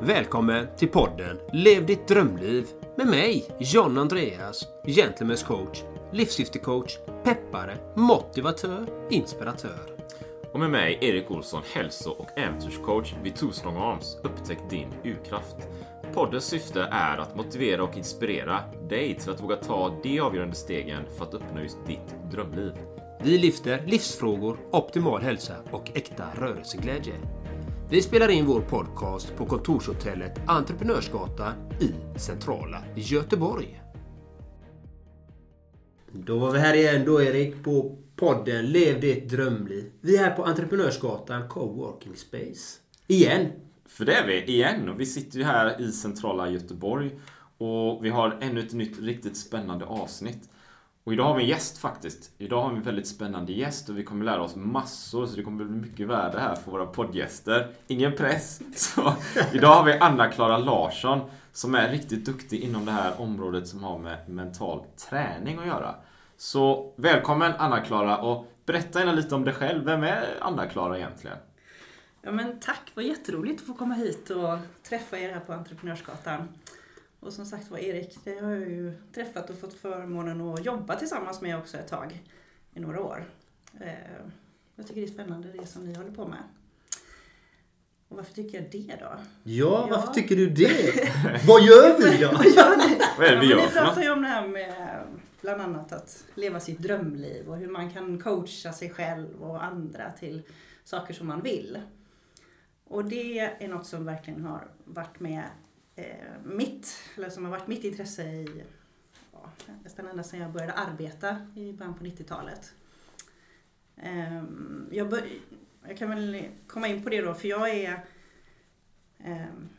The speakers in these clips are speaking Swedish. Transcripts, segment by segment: Välkommen till podden Lev ditt drömliv med mig, Jon Andreas, Gentleman's coach, livssyftecoach, peppare, motivatör, inspiratör. Och med mig, Erik Olsson, hälso- och äventyrscoach vid Two Strong Arms, upptäck din urkraft. Poddens syfte är att motivera och inspirera dig till att våga ta de avgörande stegen för att uppnå just ditt drömliv. Vi lyfter livsfrågor, optimal hälsa och äkta rörelseglädje. Vi spelar in vår podcast på kontorshotellet Entreprenörsgatan i centrala Göteborg. Då var vi här igen då, Erik, på podden Lev ditt drömliv. Vi är här på Entreprenörsgatan Coworking Space. Igen! För det är vi, igen. Och vi sitter ju här i centrala Göteborg och vi har ännu ett nytt riktigt spännande avsnitt. Och idag har vi en gäst faktiskt. Idag har vi en väldigt spännande gäst och vi kommer lära oss massor, så det kommer bli mycket värde här för våra poddgäster. Ingen press. Så idag har vi Anna-Klara Larsson som är riktigt duktig inom det här området som har med mental träning att göra. Så välkommen Anna-Klara, och berätta gärna lite om dig själv. Vem är Anna-Klara egentligen? Ja, men tack, vad jätteroligt att få komma hit och träffa er här på Entreprenörsgatan. Och som sagt var, Erik, det har jag ju träffat och fått förmånen att jobba tillsammans med också ett tag i några år. Jag tycker det är spännande det som ni håller på med. Och varför tycker jag det då? Ja, varför tycker du det? Vad gör vi då? Vad är det vi gör? Vi pratar ju om det här med bland annat att leva sitt drömliv och hur man kan coacha sig själv och andra till saker som man vill. Och det är något som verkligen har varit med som har varit mitt intresse i nästan ända sedan jag började arbeta i början på 90-talet. Jag kan väl komma in på det då, för jag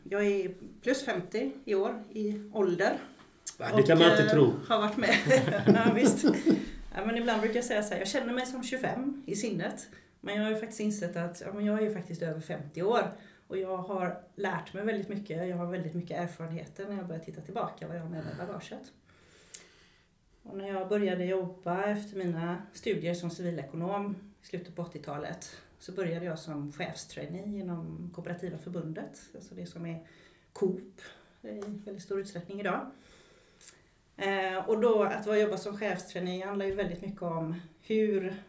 är plus 50 i år i ålder. Det kan man inte tro. Har varit med. Ja, visst. Ja, men ibland brukar jag säga så här, jag känner mig som 25 i sinnet, men jag har ju faktiskt insett att jag är ju faktiskt över 50 år. Och jag har lärt mig väldigt mycket. Jag har väldigt mycket erfarenheter när jag börjar titta tillbaka vad jag har med i bagaget. Och när jag började jobba efter mina studier som civilekonom i slutet på 80-talet, så började jag som chefstrainee inom Kooperativa förbundet. Alltså det som är Coop i väldigt stor utsträckning idag. Och då att jobba som chefstrainee handlar ju väldigt mycket om hur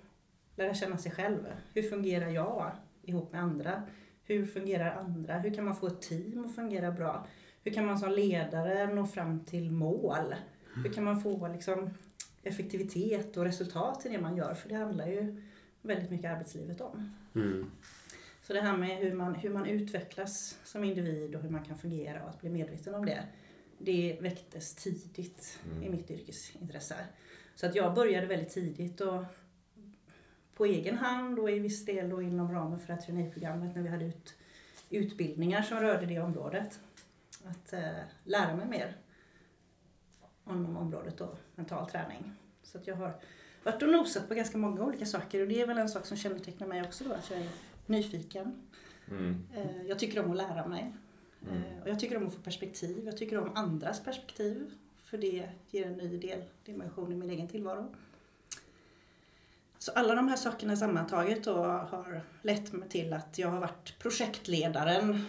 lära känna sig själv. Hur fungerar jag ihop med andra? Hur fungerar andra? Hur kan man få ett team att fungera bra? Hur kan man som ledare nå fram till mål? Hur kan man få liksom effektivitet och resultat i det man gör? För det handlar ju väldigt mycket arbetslivet om. Mm. Så det här med hur man utvecklas som individ och hur man kan fungera och att bli medveten om det. Det väcktes tidigt i mitt yrkesintresse. Så att jag började väldigt tidigt och på egen hand och i viss del då inom ramen för traineeprogrammet när vi hade utbildningar som rörde det området. Att lära mig mer om området då, mental träning. Så att jag har varit och nosat på ganska många olika saker. Och det är väl en sak som kännetecknar mig också då. Att jag är nyfiken. Mm. Jag tycker om att lära mig. Och jag tycker om att få perspektiv. Jag tycker om andras perspektiv. För det ger en ny del dimension i min egen tillvaro. Så alla de här sakerna sammantaget då har lett mig till att jag har varit projektledaren.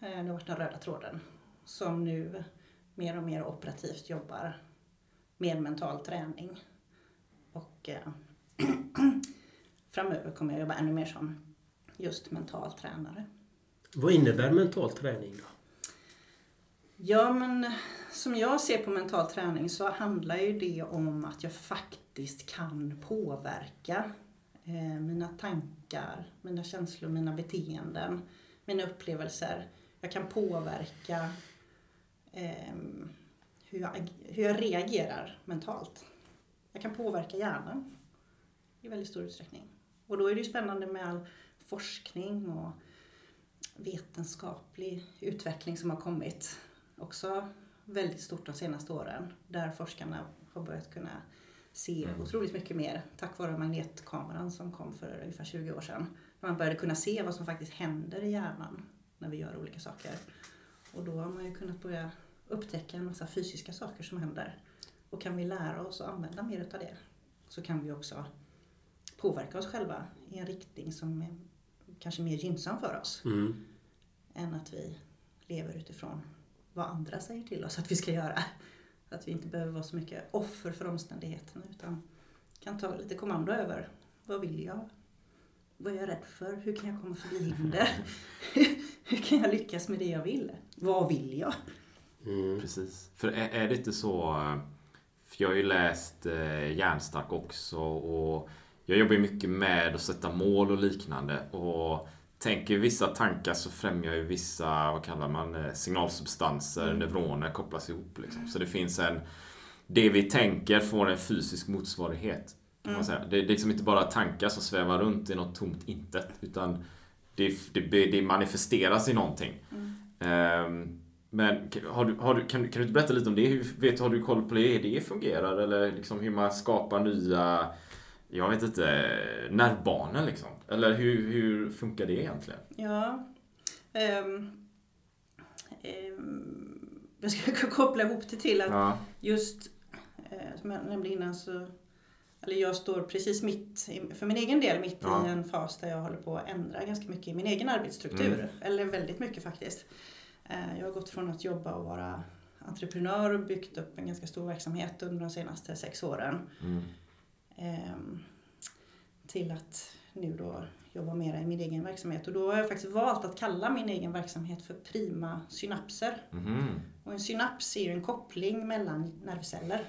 Det har varit den röda tråden. Som nu mer och mer operativt jobbar med mental träning. Och framöver kommer jag jobba ännu mer som just mental tränare. Vad innebär mental träning då? Ja, men som jag ser på mental träning så handlar ju det om att jag faktiskt kan påverka mina tankar, mina känslor, mina beteenden, mina upplevelser. Jag kan påverka hur jag reagerar mentalt. Jag kan påverka hjärnan i väldigt stor utsträckning. Och då är det ju spännande med all forskning och vetenskaplig utveckling som har kommit. Också väldigt stort de senaste åren. Där forskarna har börjat kunna se otroligt mycket mer. Tack vare magnetkameran som kom för ungefär 20 år sedan. Man började kunna se vad som faktiskt händer i hjärnan när vi gör olika saker. Och då har man ju kunnat börja upptäcka en massa fysiska saker som händer. Och kan vi lära oss att använda mer av det, så kan vi också påverka oss själva i en riktning som är kanske mer gynnsam för oss. Mm. Än att vi lever utifrån vad andra säger till oss att vi ska göra. Att vi inte behöver vara så mycket offer för omständigheterna, utan kan ta lite kommando över. Vad vill jag? Vad är jag rädd för? Hur kan jag komma förbi hinder? Hur kan jag lyckas med det jag vill? Vad vill jag? Mm. Precis. För är det inte så... För jag har ju läst Hjärnstark också, och jag jobbar ju mycket med att sätta mål och liknande. Och tänker vissa tankar så främjar ju vissa, vad kallar man, signalsubstanser, neuroner kopplas ihop liksom. Så det finns det vi tänker får en fysisk motsvarighet, kan man säga. Det är liksom inte bara tankar som svävar runt i något tomt intet, utan det manifesteras i någonting. Men kan du inte berätta lite om det? Har du koll på hur det fungerar? Eller liksom hur man skapar nya, jag vet inte, nervbanor liksom? Eller hur funkar det egentligen? Ja, jag ska koppla ihop det till att just, som jag nämnde innan, så, eller jag står precis mitt i en fas där jag håller på att ändra ganska mycket i min egen arbetsstruktur. Eller väldigt mycket faktiskt. Jag har gått från att jobba och vara entreprenör och byggt upp en ganska stor verksamhet under de senaste 6 åren. Till att nu då jobba mera i min egen verksamhet. Och då har jag faktiskt valt att kalla min egen verksamhet för Prima Synapser. Och en synaps är ju en koppling mellan nervceller.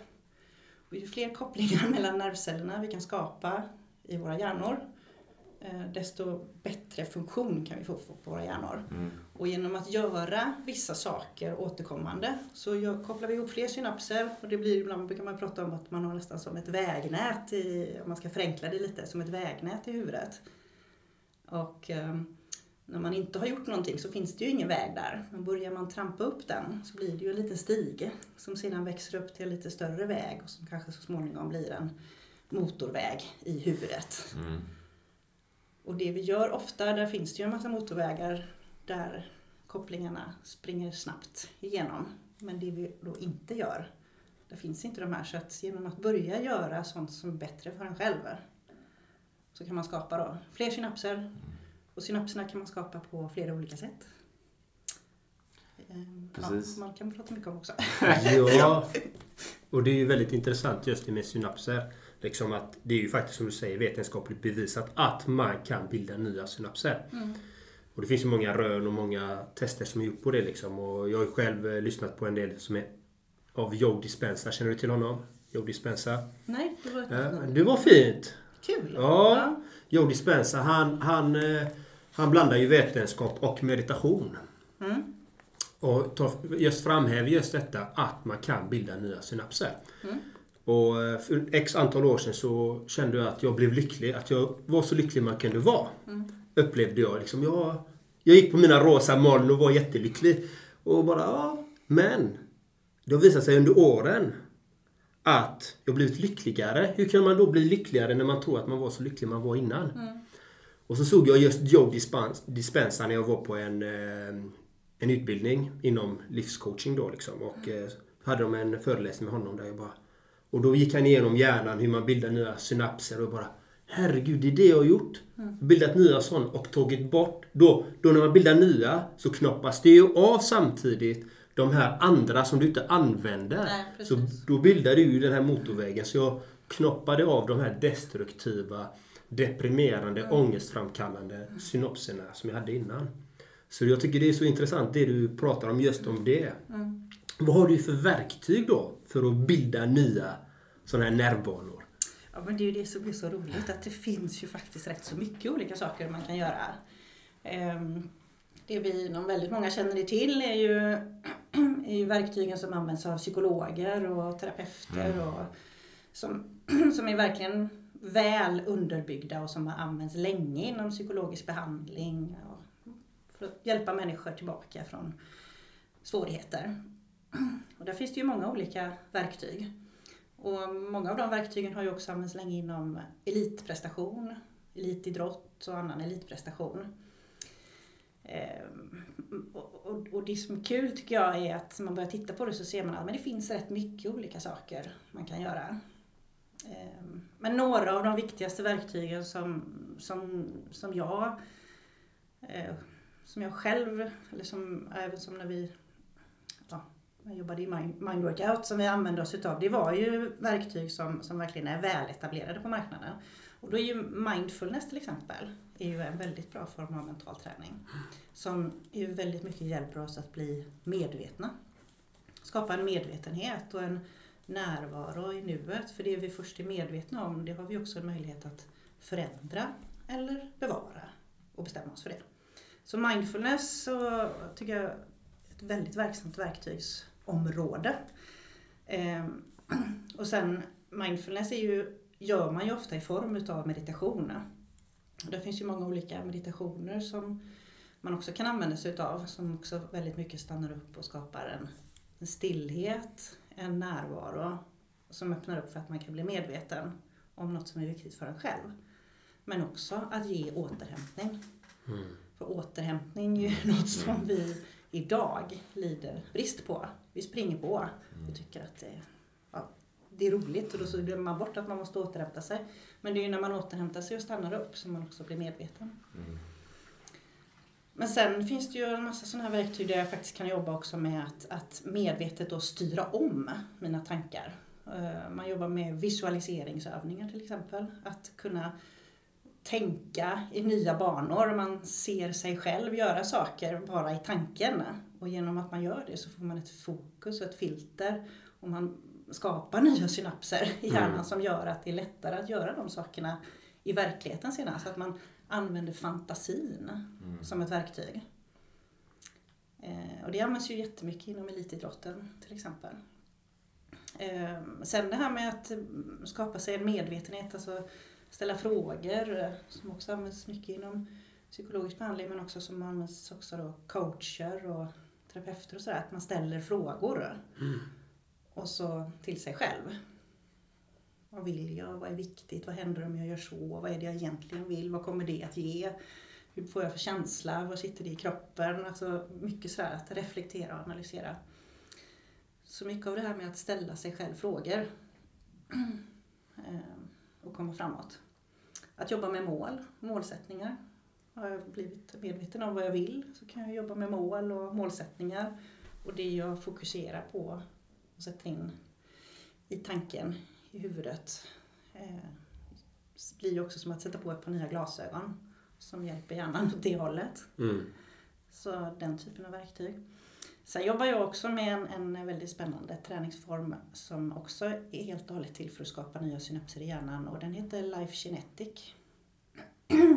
Och ju fler kopplingar mellan nervcellerna vi kan skapa i våra hjärnor, desto bättre funktion kan vi få på våra hjärnor. Och genom att göra vissa saker återkommande så kopplar vi ihop fler synapser, och det blir ibland, brukar man prata om att man har nästan som ett vägnät om man ska förenkla det lite, som ett vägnät i huvudet. Och när man inte har gjort någonting så finns det ju ingen väg där. Men börjar man trampa upp den så blir det ju en liten stige som sedan växer upp till en lite större väg och som kanske så småningom blir en motorväg i huvudet. Och det vi gör ofta, där finns det ju en massa motorvägar där kopplingarna springer snabbt igenom. Men det vi då inte gör, där finns inte de här. Så att genom att börja göra sånt som är bättre för en själv, så kan man skapa då fler synapser. Och synapserna kan man skapa på flera olika sätt. Precis. Ja, man kan prata mycket om också. Ja, och det är ju väldigt intressant just det med synapser. Liksom att det är ju faktiskt, som du säger, vetenskapligt bevisat att man kan bilda nya synapser. Och det finns ju många rön och många tester som är gjort på det liksom. Och jag har ju själv lyssnat på en del som är av Joe Dispenza. Känner du till honom? Joe Dispenza? Nej, det var inte. Det var fint. Kul. Ja. Joe Dispenza, han blandar ju vetenskap och meditation. Och just framhäver just detta att man kan bilda nya synapser. Och för x antal år sedan så kände jag att jag blev lycklig. Att jag var så lycklig man kunde vara. Upplevde jag liksom. Jag gick på mina rosa moln och var jättelycklig. Och bara, men det har visat sig under åren att jag blivit lyckligare. Hur kan man då bli lyckligare när man tror att man var så lycklig man var innan? Mm. Och så såg jag just Joe Dispenza när jag var på en utbildning inom livscoaching då liksom. Och hade de en föreläsning med honom där jag bara... Och då gick han igenom hjärnan hur man bildar nya synapser och bara... Herregud, det är det jag har gjort. Bildat nya sån och tagit bort. Då när man bildar nya så knoppas det ju av samtidigt de här andra som du inte använder. Nej, så då bildar du ju den här motorvägen. Så jag knoppade av de här destruktiva, deprimerande, ångestframkallande synapserna som jag hade innan. Så jag tycker det är så intressant det du pratar om just om det. Mm. Vad har du för verktyg då för att bilda nya sådana här nervbanor? Ja, men det är ju det som blir så roligt, att det finns ju faktiskt rätt så mycket olika saker man kan göra. Det vi inom väldigt många känner det till är ju verktygen som används av psykologer och terapeuter och som är verkligen väl underbyggda och som har använts länge inom psykologisk behandling och för att hjälpa människor tillbaka från svårigheter. Och där finns det ju många olika verktyg. Och många av de verktygen har ju också använts länge inom elitprestation, elitidrott och annan elitprestation. Och det som är kul tycker jag är att när man börjar titta på det så ser man att men det finns rätt mycket olika saker man kan göra. Men några av de viktigaste verktygen jag jobbade i Mind Workout som vi använde oss utav. Det var ju verktyg som verkligen är väl etablerade på marknaden. Och då är ju mindfulness till exempel är ju en väldigt bra form av mental träning. Som ju väldigt mycket hjälper oss att bli medvetna. Skapa en medvetenhet och en närvaro i nuet. För det vi först är medvetna om, det har vi också en möjlighet att förändra eller bevara och bestämma oss för det. Så mindfulness så tycker jag är ett väldigt verksamt verktygsområde. Och sen mindfulness gör man ju ofta i form av meditationer. Det finns ju många olika meditationer som man också kan använda sig av, som också väldigt mycket stannar upp och skapar en stillhet, en närvaro som öppnar upp för att man kan bli medveten om något som är viktigt för en själv. Men också att ge återhämtning. Mm. För återhämtning är ju något som vi idag lider brist på. Vi springer på och tycker att det är roligt och då så glömmer man bort att man måste återhämta sig. Men det är ju när man återhämtar sig och stannar upp som man också blir medveten. Mm. Men sen finns det ju en massa sådana här verktyg där jag faktiskt kan jobba också med att medvetet då styra om mina tankar. Man jobbar med visualiseringsövningar till exempel. Att kunna tänka i nya banor. Man ser sig själv göra saker bara i tanken. Och genom att man gör det så får man ett fokus och ett filter. Och man skapar nya synapser i hjärnan som gör att det är lättare att göra de sakerna i verkligheten senare. Så att man använder fantasin som ett verktyg. Och det används ju jättemycket inom elitidrotten till exempel. Sen det här med att skapa sig en medvetenhet, alltså ställa frågor som också används mycket inom psykologisk behandling men också som används också då coacher och terapeuter och sådär, att man ställer frågor och så till sig själv. Vad vill jag? Vad är viktigt? Vad händer om jag gör så? Vad är det jag egentligen vill? Vad kommer det att ge? Hur får jag för känsla? Vad sitter det i kroppen? Alltså mycket sådär att reflektera och analysera. Så mycket av det här med att ställa sig själv frågor och komma framåt. Att jobba med målsättningar. Har jag blivit medveten om vad jag vill så kan jag jobba med mål och målsättningar. Och det jag fokuserar på och sätter in i tanken, i huvudet. Det blir ju också som att sätta på ett par nya glasögon som hjälper hjärnan åt det hållet. Mm. Så den typen av verktyg. Sen jobbar jag också med en väldigt spännande träningsform som också är helt och hållet till för att skapa nya synapser i hjärnan. Och den heter Life Kinetik.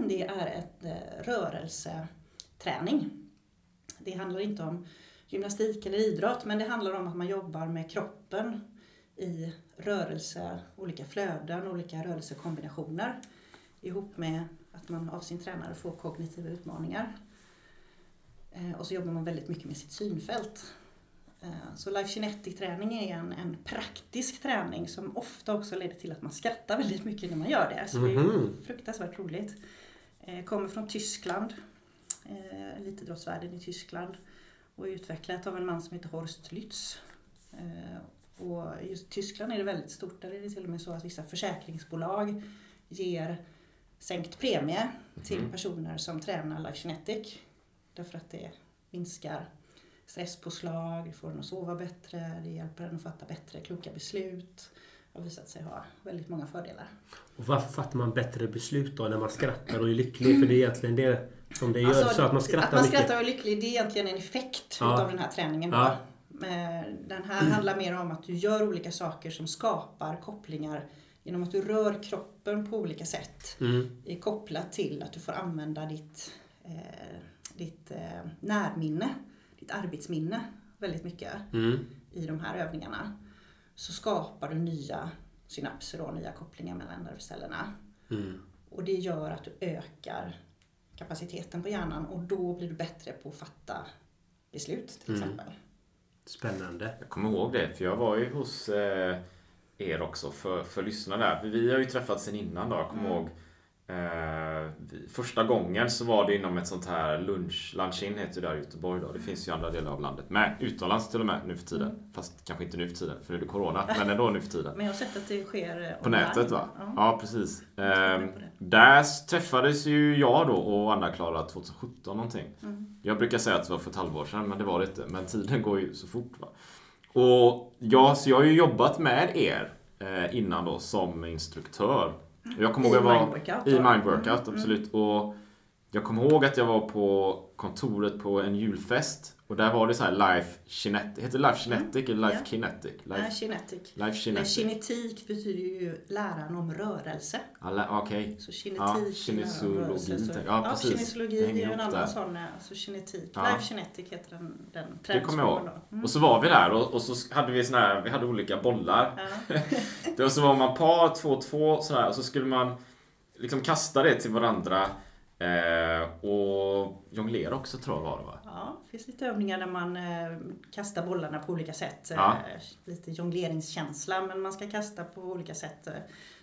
Det är ett rörelseträning. Det handlar inte om gymnastik eller idrott, men det handlar om att man jobbar med kroppen i rörelse, olika flöden, olika rörelsekombinationer ihop med att man av sin tränare får kognitiva utmaningar. Och så jobbar man väldigt mycket med sitt synfält. Så Life Kinetik-träning är en praktisk träning som ofta också leder till att man skrattar väldigt mycket när man gör det. Så det är fruktansvärt roligt. Kommer från Tyskland, elitidrottsvärlden i Tyskland. Och är utvecklat av en man som heter Horst Lütz. Och just Tyskland är det väldigt stort. Där är det till och med så att vissa försäkringsbolag ger sänkt premie till personer som tränar Life Kinetik. Därför att det minskar stresspåslag, det får den att sova bättre, det hjälper den att fatta bättre, kloka beslut. Det har visat sig ha väldigt många fördelar. Och varför fattar man bättre beslut då när man skrattar och är lycklig? För det är egentligen det som det gör, alltså, så att man skrattar. Att man skrattar och är lycklig, det är egentligen en effekt av den här träningen. Ja. Den här handlar mer om att du gör olika saker som skapar kopplingar genom att du rör kroppen på olika sätt. Är kopplat till att du får använda ditt närminne, ditt arbetsminne väldigt mycket i de här övningarna. Så skapar du nya synapser och nya kopplingar mellan nervcellerna. Och det gör att du ökar kapaciteten på hjärnan och då blir du bättre på att fatta beslut till exempel. Spännande. Jag kommer ihåg det, för jag var ju hos er också för lyssna där. Vi har ju träffats sen innan då, jag kommer ihåg. Första gången så var det inom ett sånt här lunch-in heter det där i Göteborg då. Det finns ju andra delar av landet med, utomlands till och med nu för tiden, fast kanske inte nu för tiden för nu är det corona, men ändå nu för tiden. Men jag har sett att det sker på nätet va? Ja, ja precis. Där träffades ju jag då och Anna-Klara 2017 någonting. Jag brukar säga att det var för ett halvår sedan, men det var det inte, men tiden går ju så fort va. Och jag har ju jobbat med er innan då som instruktör. Jag kommer ihåg att jag var i Mind Workout, absolut. Och jag kommer ihåg att jag var på kontoret på en julfest. Och där var det så här Life Kinetik. Heter det Life Kinetik eller Life Kinetik? Life Kinetik. Kinetik betyder ju läran om rörelse. Okej. Så kinesiologi är ju en annan sån. Alltså kinetik. Ja. Life Kinetik heter den träningsformen. Det kommer jag ihåg. Och så var vi där och så hade vi såna här, vi hade olika bollar. Och så var man par, 2-2 sådär. Och så skulle man liksom kasta det till varandra. Och jonglera också tror jag var det va? Ja, det finns lite övningar där man kastar bollarna på olika sätt. Ja. Lite jongleringskänsla, men man ska kasta på olika sätt. Till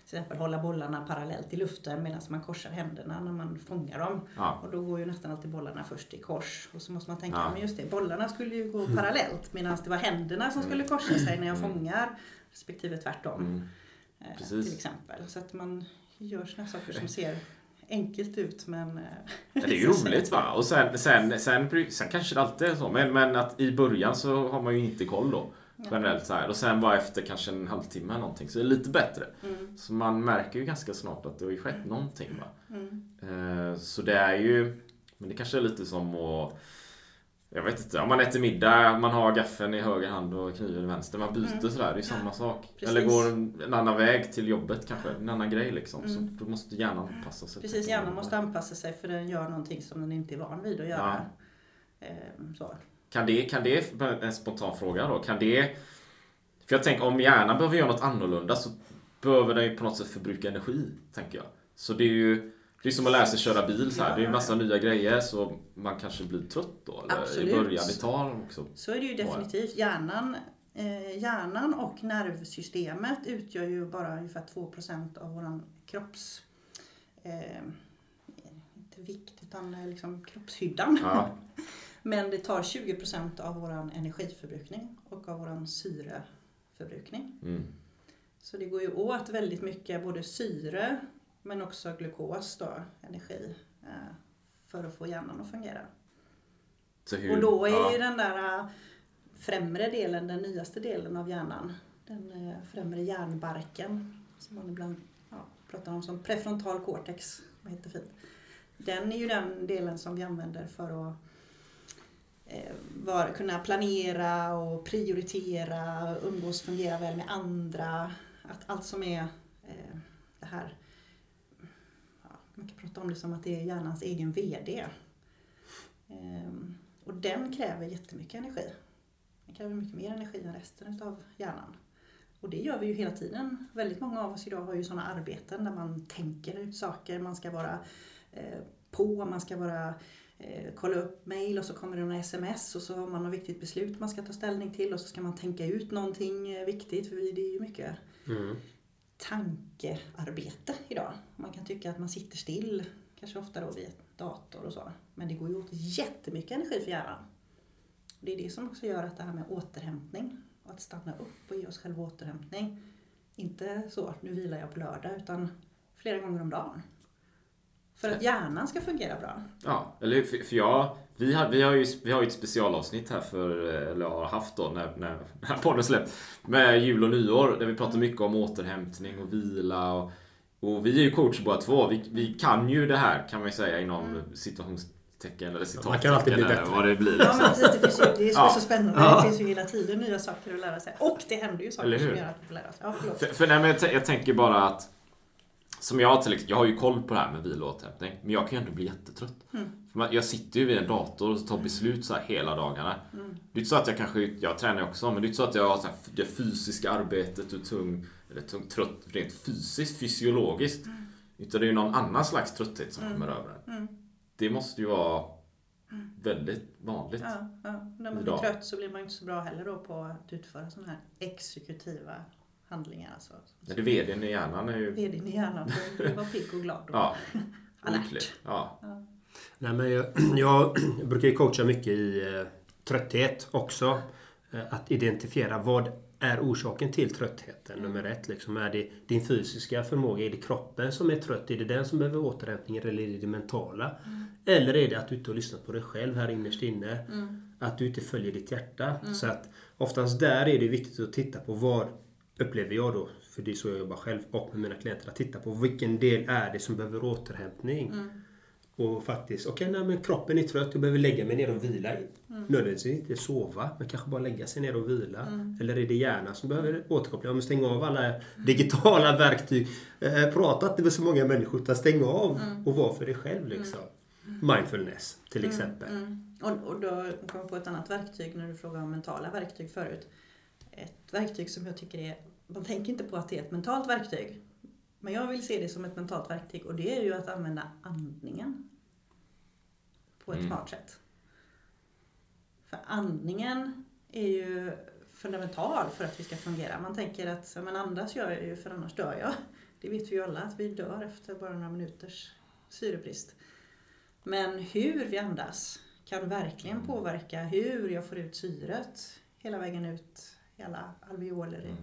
exempel hålla bollarna parallellt i luften medan man korsar händerna när man fångar dem. Ja. Och då går ju nästan alltid bollarna först i kors. Och så måste man tänka, men just det, bollarna skulle ju gå parallellt medan det var händerna som skulle korsa sig när jag fångar. Respektive tvärtom. Till exempel. Så att man gör sådana saker som ser enkelt ut, men det är ju roligt va? Och sen kanske det alltid är så, men att i början så har man ju inte koll då generellt så här. Och sen bara efter kanske en halvtimme eller någonting så är det lite bättre. Så man märker ju ganska snart att det har ju skett någonting va? Så det är ju, men det kanske är lite som att, jag vet inte, om man äter middag, man har gaffeln i höger hand och kniven i vänster, man byter sådär, det är samma sak. Precis. Eller går en annan väg till jobbet kanske, en annan grej liksom, så då måste hjärnan anpassa sig. Precis, hjärnan måste anpassa sig för den gör någonting som den inte är van vid att göra. Ja. Så. Kan det, en spontan fråga då, kan det, för jag tänker om hjärnan behöver göra något annorlunda så behöver den ju på något sätt förbruka energi, tänker jag. Så det är ju, det är som att lära sig köra bil så här. Det är en massa nya grejer så man kanske blir trött då. Eller absolut. I början, det tar också. Så är det ju definitivt. Hjärnan och nervsystemet utgör ju bara ungefär 2% av vår kropps, inte vikt utan liksom kroppshyddan. Ja. Men det tar 20% av vår energiförbrukning och av vår syreförbrukning. Så det går ju åt väldigt mycket både syre men också glukos då, energi, för att få hjärnan att fungera. Och då är ju den där främre delen, den nyaste delen av hjärnan, den främre hjärnbarken, som man ibland pratar om som prefrontal cortex, vad heter fint. Den är ju den delen som vi använder för att kunna planera och prioritera, umgås, fungera väl med andra, att allt som är det här. Man kan prata om det som att det är hjärnans egen vd. Och den kräver jättemycket energi. Den kräver mycket mer energi än resten av hjärnan. Och det gör vi ju hela tiden. Väldigt många av oss idag har ju sådana arbeten där man tänker ut saker. Man ska vara på, man ska vara, kolla upp mejl och så kommer det några sms och så har man något viktigt beslut man ska ta ställning till och så ska man tänka ut någonting viktigt, för det är ju mycket tankearbete idag. Man kan tycka att man sitter still, kanske ofta då vid ett dator och så, men det går ju åt jättemycket energi för hjärnan. Det är det som också gör att det här med återhämtning och att stanna upp och ge oss själva återhämtning, inte så att nu vilar jag på lördag, utan flera gånger om dagen. För att hjärnan ska fungera bra. Ja, eller för jag, vi har ju ett specialavsnitt här för, eller har haft då när podden släppt, med jul och nyår, där vi pratar mycket om återhämtning och vila och vi är ju coacher båda två. Vi kan ju det här, kan man ju säga, inom situationstecken eller citattecken. Man kan alltid bli bättre. Vad det blir. Liksom. Ja, men precis, det är så spännande. Ja. Det finns ju hela tiden nya saker att lära sig. Och det händer ju saker som gör att vi lära sig. Ja, jag tänker bara att, som jag har ju koll på det här med vila och återhämtning, men jag kan ju ändå bli jättetrött. För jag sitter ju vid en dator och tar beslut så här hela dagarna. Det är inte så att jag tränar också, men det är inte så att jag har så här, det fysiska arbetet och trött rent fysiskt, fysiologiskt. Utan det är ju någon annan slags trötthet som kommer över den. Det måste ju vara väldigt vanligt. När man blir trött så blir man ju inte så bra heller då på att utföra sådana här exekutiva handlingar. Alltså. Men det vdn i hjärnan är ju... Vdn i hjärnan, du var pigg och glad då. Ja, alert. Ja. Ja. Nej, men jag brukar ju coacha mycket i trötthet också. Att identifiera vad är orsaken till tröttheten. Nummer 1, liksom, är det din fysiska förmåga? Är det kroppen som är trött? Är det den som behöver återhämtning eller är det det mentala? Eller är det att du inte har lyssnat på dig själv här innerst inne? Att du inte följer ditt hjärta? Så att oftast där är det viktigt att titta på vad upplever jag då, för det är så jag jobbar själv och med mina klienter, att titta på vilken del är det som behöver återhämtning. Och faktiskt, men kroppen är trött, jag behöver lägga mig ner och vila. Nödvändigtvis inte sova, men kanske bara lägga sig ner och vila. Eller är det hjärnan som behöver återkoppla? Jag måste stänga av alla digitala verktyg. Prata inte med så många människor, utan stänga av och vara för dig själv liksom. Mindfulness till exempel. Och då kom på ett annat verktyg när du frågade om mentala verktyg förut. Ett verktyg som jag tycker är, man tänker inte på att det är ett mentalt verktyg, men jag vill se det som ett mentalt verktyg, och det är ju att använda andningen på ett smart sätt. För andningen är ju fundamental för att vi ska fungera. Man tänker att andas gör jag ju för annars dör jag. Det vet vi ju alla att vi dör efter bara några minuters syrebrist. Men hur vi andas kan verkligen påverka hur jag får ut syret hela vägen ut, alla alveoler i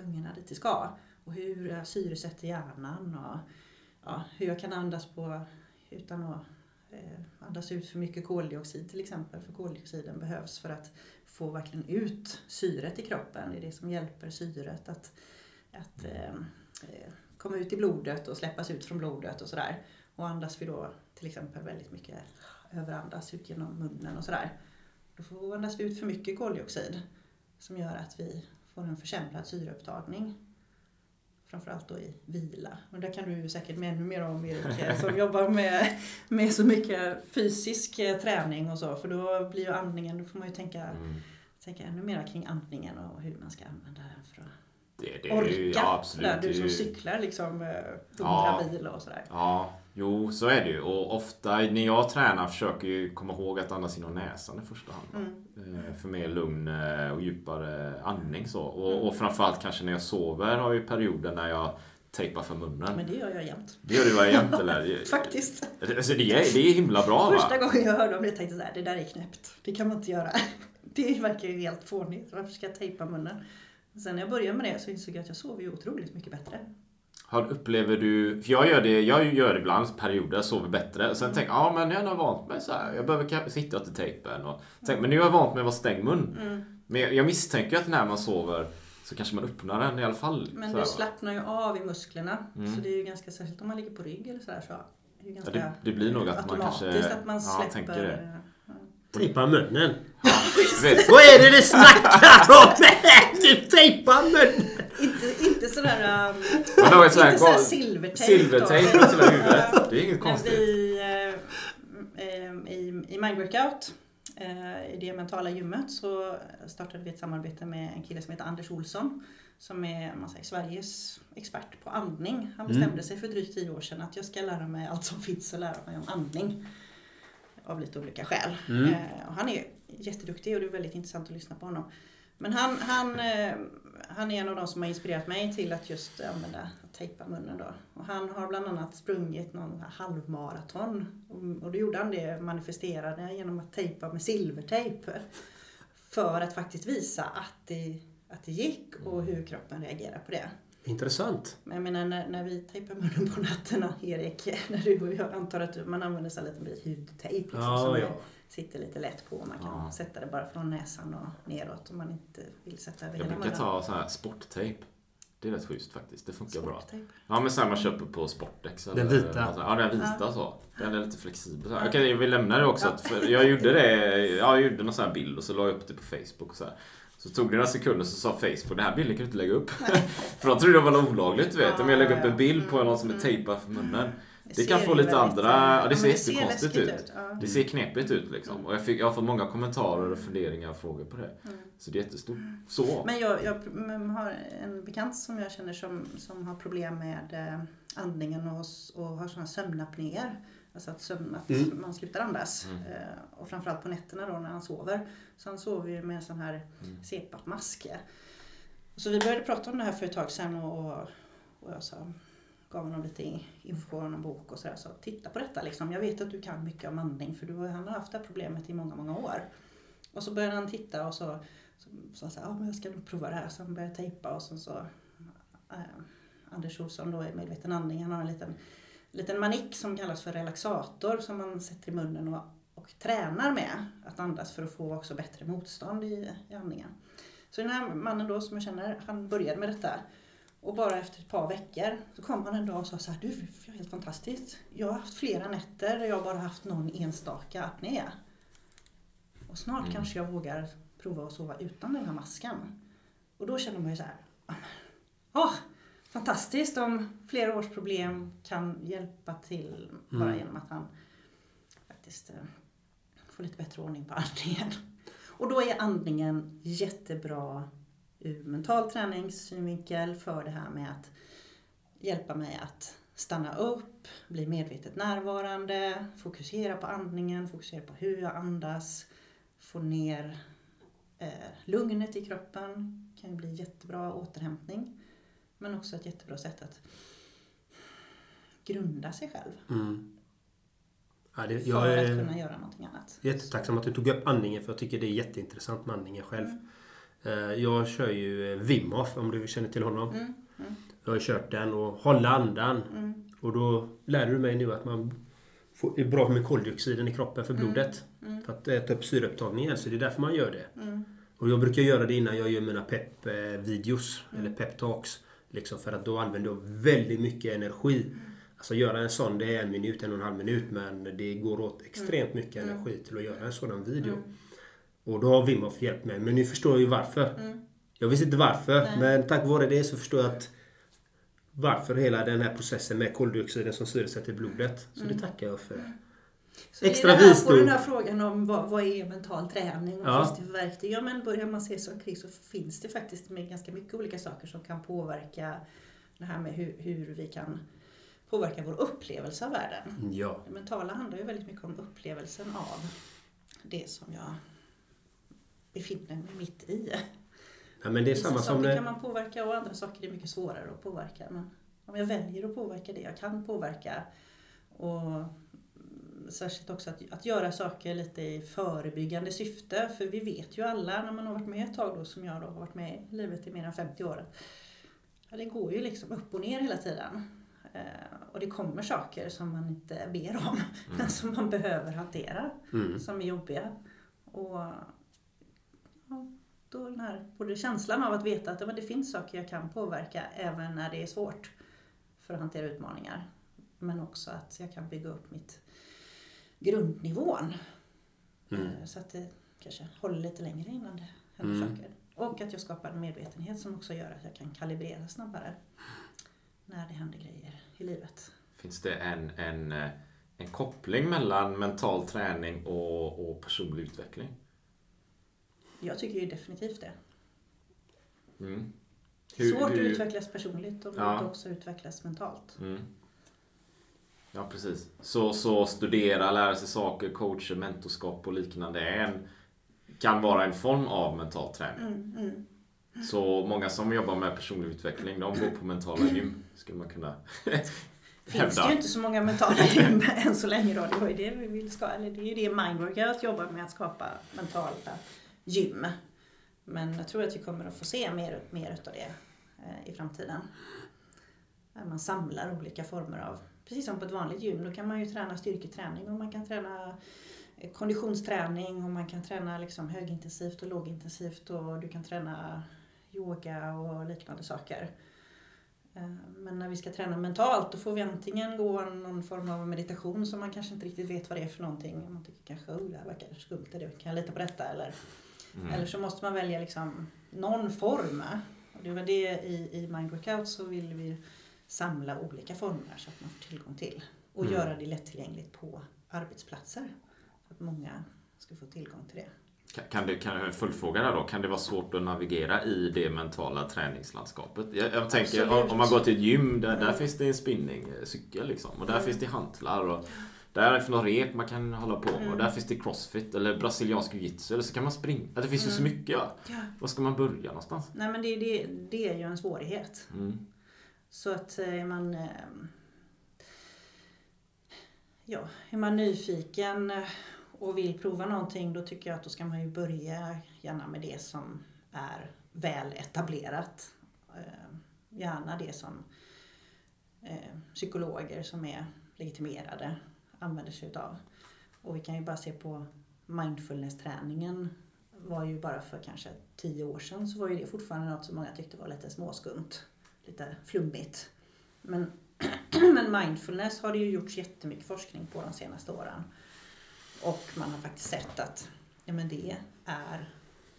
lungorna dit det ska, och hur jag syresätter hjärnan och hur jag kan andas på utan att andas ut för mycket koldioxid till exempel, för koldioxiden behövs för att få verkligen ut syret i kroppen. Det är det som hjälper syret att komma ut i blodet och släppas ut från blodet och sådär. Och andas vi då till exempel väldigt mycket, överandas ut genom munnen och sådär, då får andas vi ut för mycket koldioxid, som gör att vi får en försämrad syreupptagning. Framförallt då i vila. Men där kan du ju säkert med ännu mer om, Erik, som jobbar med så mycket fysisk träning och så. För då blir ju andningen, då får man ju tänka ännu mer kring andningen och hur man ska använda den för att det orka. Ju, ja, absolut. Där du som cyklar liksom 100 mil och sådär. Ja, jo, så är det ju. Och ofta när jag tränar försöker jag komma ihåg att andas genom näsan i första hand. För mer lugn och djupare andning. Så. Och framförallt kanske när jag sover har jag ju perioder när jag tejpar för munnen. Men det gör jag jämt. Det gör du jämt, eller? Faktiskt. Alltså, det är himla bra. Första gången jag hörde om det tänkte jag så här, det där är knäppt. Det kan man inte göra. Det verkar ju helt fånigt. Varför ska jag tejpa munnen? Sen när jag började med det så insåg jag att jag sover ju otroligt mycket bättre. Upplever du, för jag gör det ibland, perioder, sover bättre. Sen tänker jag, men jag har vant mig så här. Jag behöver sitta till tejpen. Och tänk, men nu är jag vant mig att vara stängd mun. Men jag misstänker att när man sover så kanske man öppnar den i alla fall. Men du slappnar ju av i musklerna. Så det är ju ganska, särskilt om man ligger på rygg eller sådär, så är det ganska det blir nog att man kanske att man släpper det. Tejpa munnen. Ja, vad är det snackar om? Du tejpar munnen. Inte sådär, sådär silvertejp och sådär huvudet. Det är inget konstigt. I Mind Workout, i det mentala gymmet, så startade vi ett samarbete med en kille som heter Anders Olsson, som är Sveriges expert på andning. Han bestämde sig för drygt 10 år sedan att jag ska lära mig allt som finns och lära mig om andning. Av lite olika skäl. Och han är jätteduktig och det är väldigt intressant att lyssna på honom. Men han är en av de som har inspirerat mig till att just använda tejpa munnen då. Och han har bland annat sprungit någon halvmaraton. Och då gjorde han det, manifesterade genom att tejpa med silvertejp. För att faktiskt visa att det gick och hur kroppen reagerar på det. Intressant. Men jag menar, när vi tejpar munnen på nätterna, Erik, när du och jag antar att man använder så lite bit hudtejp som sitter lite lätt på. Man kan sätta det bara från näsan och neråt om man inte vill sätta över hela munnen. Jag brukar ta sån här sporttejp. Det är rätt schysst faktiskt. Det funkar sporttejp. Bra. Ja, men så här man köper på Sportex. Eller, den vita. Alltså, ja, den vita så. Den är lite flexibel. Okej, jag vill lämna det också. Ja. För jag gjorde någon sån här bild och så la jag upp det på Facebook och så här. Så tog det några sekunder så sa Facebook, det här bilden kan du inte lägga upp. För de trodde det var olagligt, vet du. Om jag lägger upp en bild på någon som är tejpad för munnen. Det kan få lite andra... Ja, det ser jättekonstigt ut. Det ser knepigt ut liksom. Och jag har fått många kommentarer och funderingar och frågor på det. Så det är jättestort. Så. Men jag har en bekant som jag känner som har problem med andningen och har sådana sömnapnéer. Alltså att man slutar andas. Och framförallt på nätterna då när han sover. Så han sover ju med en sån här CPAP-mask. Så vi började prata om det här för ett tag sedan. Och jag sa, gav honom lite info och en bok och sådär. Så titta på detta liksom. Jag vet att du kan mycket om andning. För han har haft det här problemet i många, många år. Och så började han titta och så han sa, men jag ska nog prova det här. Så han började tejpa och så Anders Olsson då är medveten andning. Han har en liten manik som kallas för relaxator som man sätter i munnen och tränar med att andas för att få också bättre motstånd i andningen. Så den här mannen då som jag känner, han började med detta och bara efter ett par veckor så kom han en dag och sa så här, du, det är helt fantastiskt. Jag har haft flera nätter där jag bara haft någon enstaka apné. Och snart kanske jag vågar prova att sova utan den här masken. Och då känner man ju så här, fantastiskt om flera års problem kan hjälpa till bara genom att han faktiskt får lite bättre ordning på andningen. Och då är andningen jättebra ur mental träningssynvinkel för det här med att hjälpa mig att stanna upp, bli medvetet närvarande, fokusera på andningen, fokusera på hur jag andas, få ner lugnet i kroppen. Det kan bli jättebra återhämtning. Men också ett jättebra sätt att grunda sig själv. Ja, för att kunna göra någonting annat. Jättetacksam att du tog upp andningen. För jag tycker det är jätteintressant med andningen själv. Jag kör ju Wim Hof, om du känner till honom. Jag har kört den och hålla andan. Och då lärde du mig nu att man är bra med koldioxiden i kroppen för blodet. För att äta upp syreupptagningen. Så det är därför man gör det. Och jag brukar göra det innan jag gör mina pep-videos. Eller pep-talks. Liksom för att då använder jag väldigt mycket energi. Alltså göra en sån, det är 1,5 minuter. Men det går åt extremt mycket energi till att göra en sådan video. Och då har Wim Hof hjälpt mig. Men nu förstår jag ju varför. Jag visste inte varför. Nej. Men tack vare det så förstår jag att varför hela den här processen med koldioxiden som syresätter blodet. Så det tackar jag för. Så extra visdom. Den här frågan om vad är mental träning och finns det för verktyg? Ja, men börjar man se sig omkring så finns det faktiskt med ganska mycket olika saker som kan påverka det här med hur vi kan påverka vår upplevelse av världen. Ja. Det mentala handlar ju väldigt mycket om upplevelsen av det som jag befinner mig mitt i. Ja, men det är samma som det kan man påverka och andra saker är mycket svårare att påverka. Men om jag väljer att påverka det jag kan påverka och särskilt också att göra saker lite i förebyggande syfte. För vi vet ju alla när man har varit med ett tag då, som jag då har varit med i livet i mer än 50 år. Det går ju liksom upp och ner hela tiden. Och det kommer saker som man inte ber om. Men som man behöver hantera. Som är jobbiga. Och då den här både känslan av att veta att det finns saker jag kan påverka. Även när det är svårt för att hantera utmaningar. Men också att jag kan bygga upp mitt grundnivån. Så att det kanske håller lite längre innan det händer saker. Och att jag skapar en medvetenhet som också gör att jag kan kalibrera snabbare när det händer grejer i livet. Finns det en koppling mellan mental träning och personlig utveckling? Jag tycker ju definitivt det. Svårt att utvecklas personligt och ja. Också utvecklas mentalt. Mm. Ja, precis. Så studera, lära sig saker, coacher, mentorskap och liknande kan vara en form av mental träning. Så många som jobbar med personlig utveckling, de går på mentala gym, skulle man kunna hävda. Det finns ju inte så många mentala gym än så länge då. Det är ju det vi vill skapa, eller det är ju det Mind Workout jobbar med, att skapa mentala gym. Men jag tror att vi kommer att få se mer av det i framtiden. Man samlar olika former av, precis som på ett vanligt gym, då kan man ju träna styrketräning och man kan träna konditionsträning och man kan träna liksom högintensivt och lågintensivt och du kan träna yoga och liknande saker. Men när vi ska träna mentalt, då får vi antingen gå någon form av meditation som man kanske inte riktigt vet vad det är för någonting. Man tycker kanske, det här verkar skumt, kan jag lita på detta? Eller så måste man välja liksom någon form. Och det var det i Mind Workout, så vill vi samla olika former så att man får tillgång till. Och göra det lättillgängligt på arbetsplatser. Så att många ska få tillgång till det. Kan fullfråga där då? Kan det vara svårt att navigera i det mentala träningslandskapet? Jag tänker, absolut. Om man går till ett gym, där finns det en spinningcykel liksom. Och där finns det hantlar och... Där är för några rep man kan hålla på med. Och där finns det crossfit eller brasiliansk jiu-jitsu. Eller så kan man springa. Det finns ju så mycket. Ja. Var ska man börja någonstans? Nej, men det är ju en svårighet. Så att är man nyfiken och vill prova någonting, då tycker jag att då ska man ju börja gärna med det som är väl etablerat. Gärna det som psykologer som är legitimerade använder sig utav. Och vi kan ju bara se på mindfulness-träningen. Var ju bara för kanske 10 år sedan, så var ju det fortfarande något som många tyckte var lite småskumt. Lite flummigt. Men mindfulness har det ju gjorts jättemycket forskning på de senaste åren. Och man har faktiskt sett att det är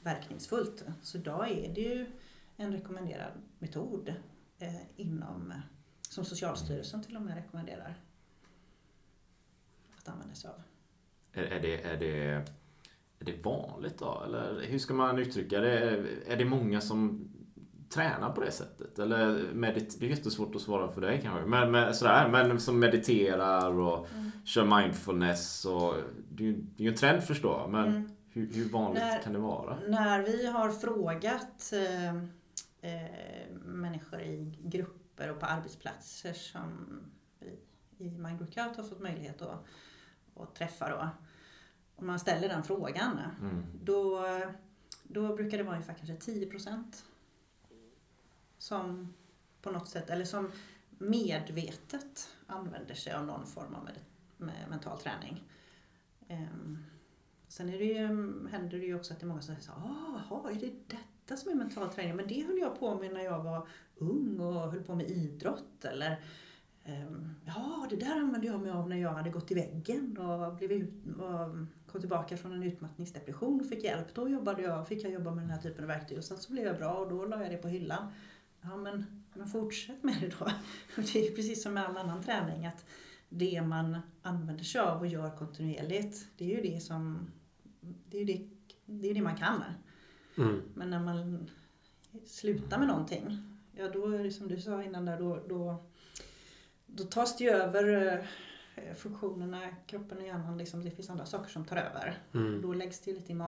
verkningsfullt. Så idag är det ju en rekommenderad metod som Socialstyrelsen till och med rekommenderar. Är det vanligt då? Eller hur ska man uttrycka det? Är det många som tränar på det sättet? Eller det är jättesvårt att svara för dig kanske. Men som mediterar och kör mindfulness. Och det är ju en trend förstår jag. Men hur vanligt kan det vara? När vi har frågat människor i grupper och på arbetsplatser som vi i Mind Workout har fått möjlighet att träffa då. Om man ställer den frågan, då brukar det vara ungefär kanske 10% som på något sätt, eller som medvetet använder sig av någon form av mental träning. Sen händer det ju också att det är många som säger är det detta som är mental träning? Men det höll jag på med när jag var ung och höll på med idrott, eller det där använde jag mig av när jag hade gått i väggen och kom tillbaka från en utmattningsdepression och fick hjälp. Då fick jag jobba med den här typen av verktyg och sen så blev jag bra och då la jag det på hyllan. Ja, men fortsätt med det då. Det är precis som med all annan träning, att det man använder sig av och gör kontinuerligt, det är ju det som det är det man kan. Men när man slutar med någonting, då är det som du sa innan där, då tas det ju över funktionerna, kroppen och hjärnan. Liksom, det finns andra saker som tar över. Då läggs det lite i magen.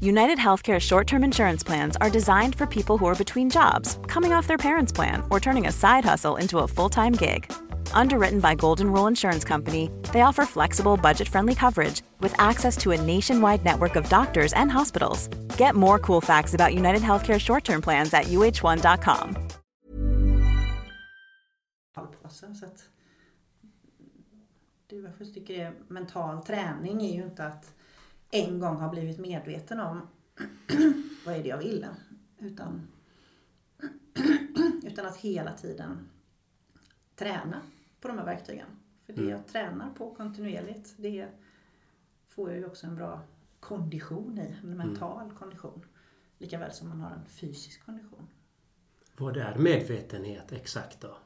United Healthcare short-term insurance plans are designed for people who are between jobs, coming off their parents' plan, or turning a side hustle into a full-time gig. Underwritten by Golden Rule Insurance Company, they offer flexible, budget-friendly coverage with access to a nationwide network of doctors and hospitals. Get more cool facts about United Healthcare short-term plans at uh1.com. 7-7 tycker är mental träning är ju inte att en gång ha blivit medveten om vad är det jag vill, utan att hela tiden träna på de här verktygen. För det jag tränar på kontinuerligt, det får jag ju också en bra kondition i, en mental kondition. Likaväl som man har en fysisk kondition. Vad är medvetenhet exakt då?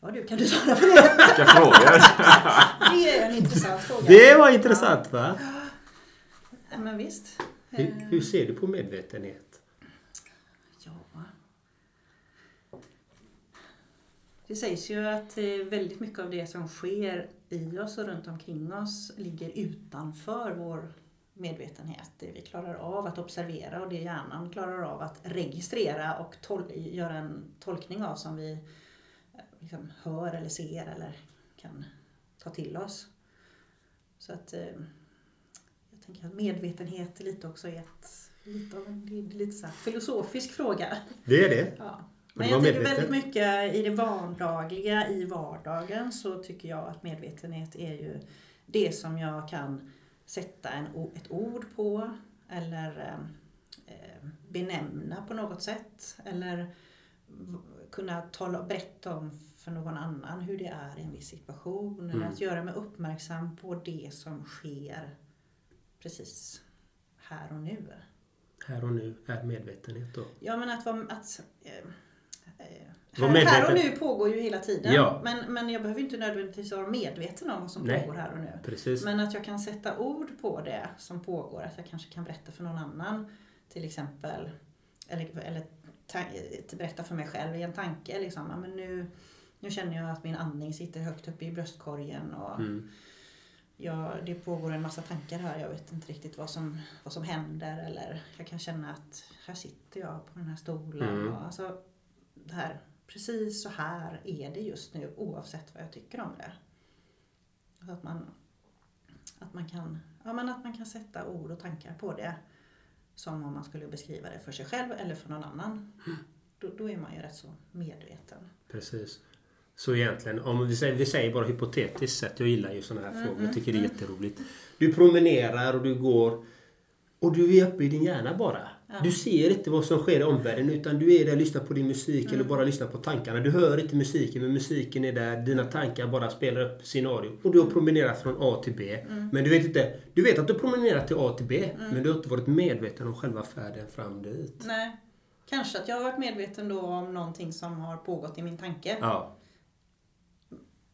Ja, du kan du svara på det. Vilka frågor? Det är en intressant fråga. Det var intressant, va? Ja, men visst. Hur ser du på medvetenhet? Ja. Det sägs ju att väldigt mycket av det som sker i oss och runt omkring oss ligger utanför vår medvetenhet. Det vi klarar av att observera och det hjärnan klarar av att registrera och göra en tolkning av som vi liksom hör eller ser eller kan ta till oss. Så att jag tänker att medvetenhet lite också är lite så här filosofisk fråga. Det är det. Ja. Men jag tycker väldigt mycket i det vardagliga, i vardagen, så tycker jag att medvetenhet är ju det som jag kan sätta ett ord på eller benämna på något sätt eller kunna berätta om för någon annan hur det är i en viss situation. Eller att göra mig uppmärksam på det som sker precis här och nu. Här och nu är medvetenhet då? Ja, men här och nu pågår ju hela tiden. Ja. Men jag behöver inte nödvändigtvis vara medveten om vad som pågår här och nu. Precis. Men att jag kan sätta ord på det som pågår. Att jag kanske kan berätta för någon annan till exempel. Eller berätta för mig själv i en tanke. Liksom. Men nu känner jag att min andning sitter högt uppe i bröstkorgen. Och det pågår en massa tankar här. Jag vet inte riktigt vad som händer. Eller jag kan känna att här sitter jag på den här stolen. Och alltså, det här, precis så här är det just nu oavsett vad jag tycker om det. Så att man kan sätta ord och tankar på det som om man skulle beskriva det för sig själv eller för någon annan. Då är man ju rätt så medveten. Precis. Så egentligen, om vi säger bara hypotetiskt sett, jag gillar ju sådana här frågor, jag tycker det är jätteroligt. Du promenerar och du går och du är uppe i din hjärna bara. Ja. Du ser inte vad som sker i omvärlden, utan du är där och lyssnar på din musik eller bara lyssnar på tankarna. Du hör inte musiken, men musiken är där. Dina tankar bara spelar upp scenario. Och du har promenerat från A till B. Men du vet inte. Du vet att du promenerat till A till B. Men du har inte varit medveten om själva färden fram dit. Nej. Kanske att jag har varit medveten då om någonting som har pågått i min tanke. Ja.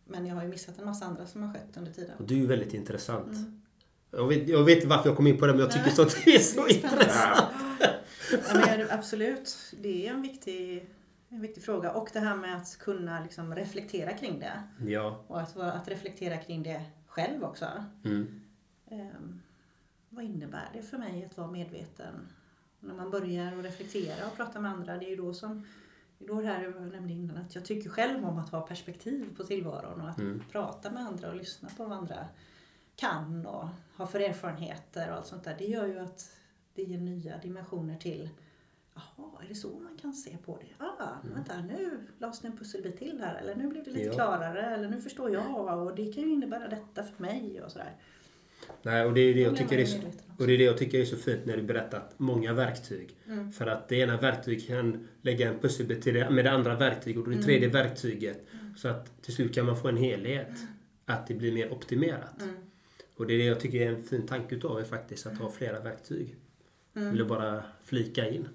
Men jag har ju missat en massa andra som har skett under tiden. Och det är ju väldigt intressant. Jag vet inte varför jag kom in på det, men jag tycker så att det är så intressant. Ja, men absolut, det är en viktig fråga. Och det här med att kunna liksom reflektera kring det. Ja. Och att reflektera kring det själv också. Vad innebär det för mig att vara medveten? När man börjar och reflektera och prata med andra, det är ju då det här jag nämnde innan, att jag tycker själv om att ha perspektiv på tillvaron och att prata med andra och lyssna på vad andra kan och ha för erfarenheter och allt sånt där. Det gör ju att det ger nya dimensioner till. Jaha, är det så man kan se på det? Vänta, nu lades det en pusselbit till här. Eller nu blev det lite klarare. Eller nu förstår jag. Och det kan ju innebära detta för mig. Och sådär. Nej, och det är det jag tycker är så fint när du berättat många verktyg. För att det ena verktyg kan lägga en pusselbit till det, med det andra verktyg. Och det tredje verktyget. Så att till slut kan man få en helhet. Att det blir mer optimerat. Och det är det jag tycker är en fin tanke utav är faktiskt att ha flera verktyg. Vill du bara flika in?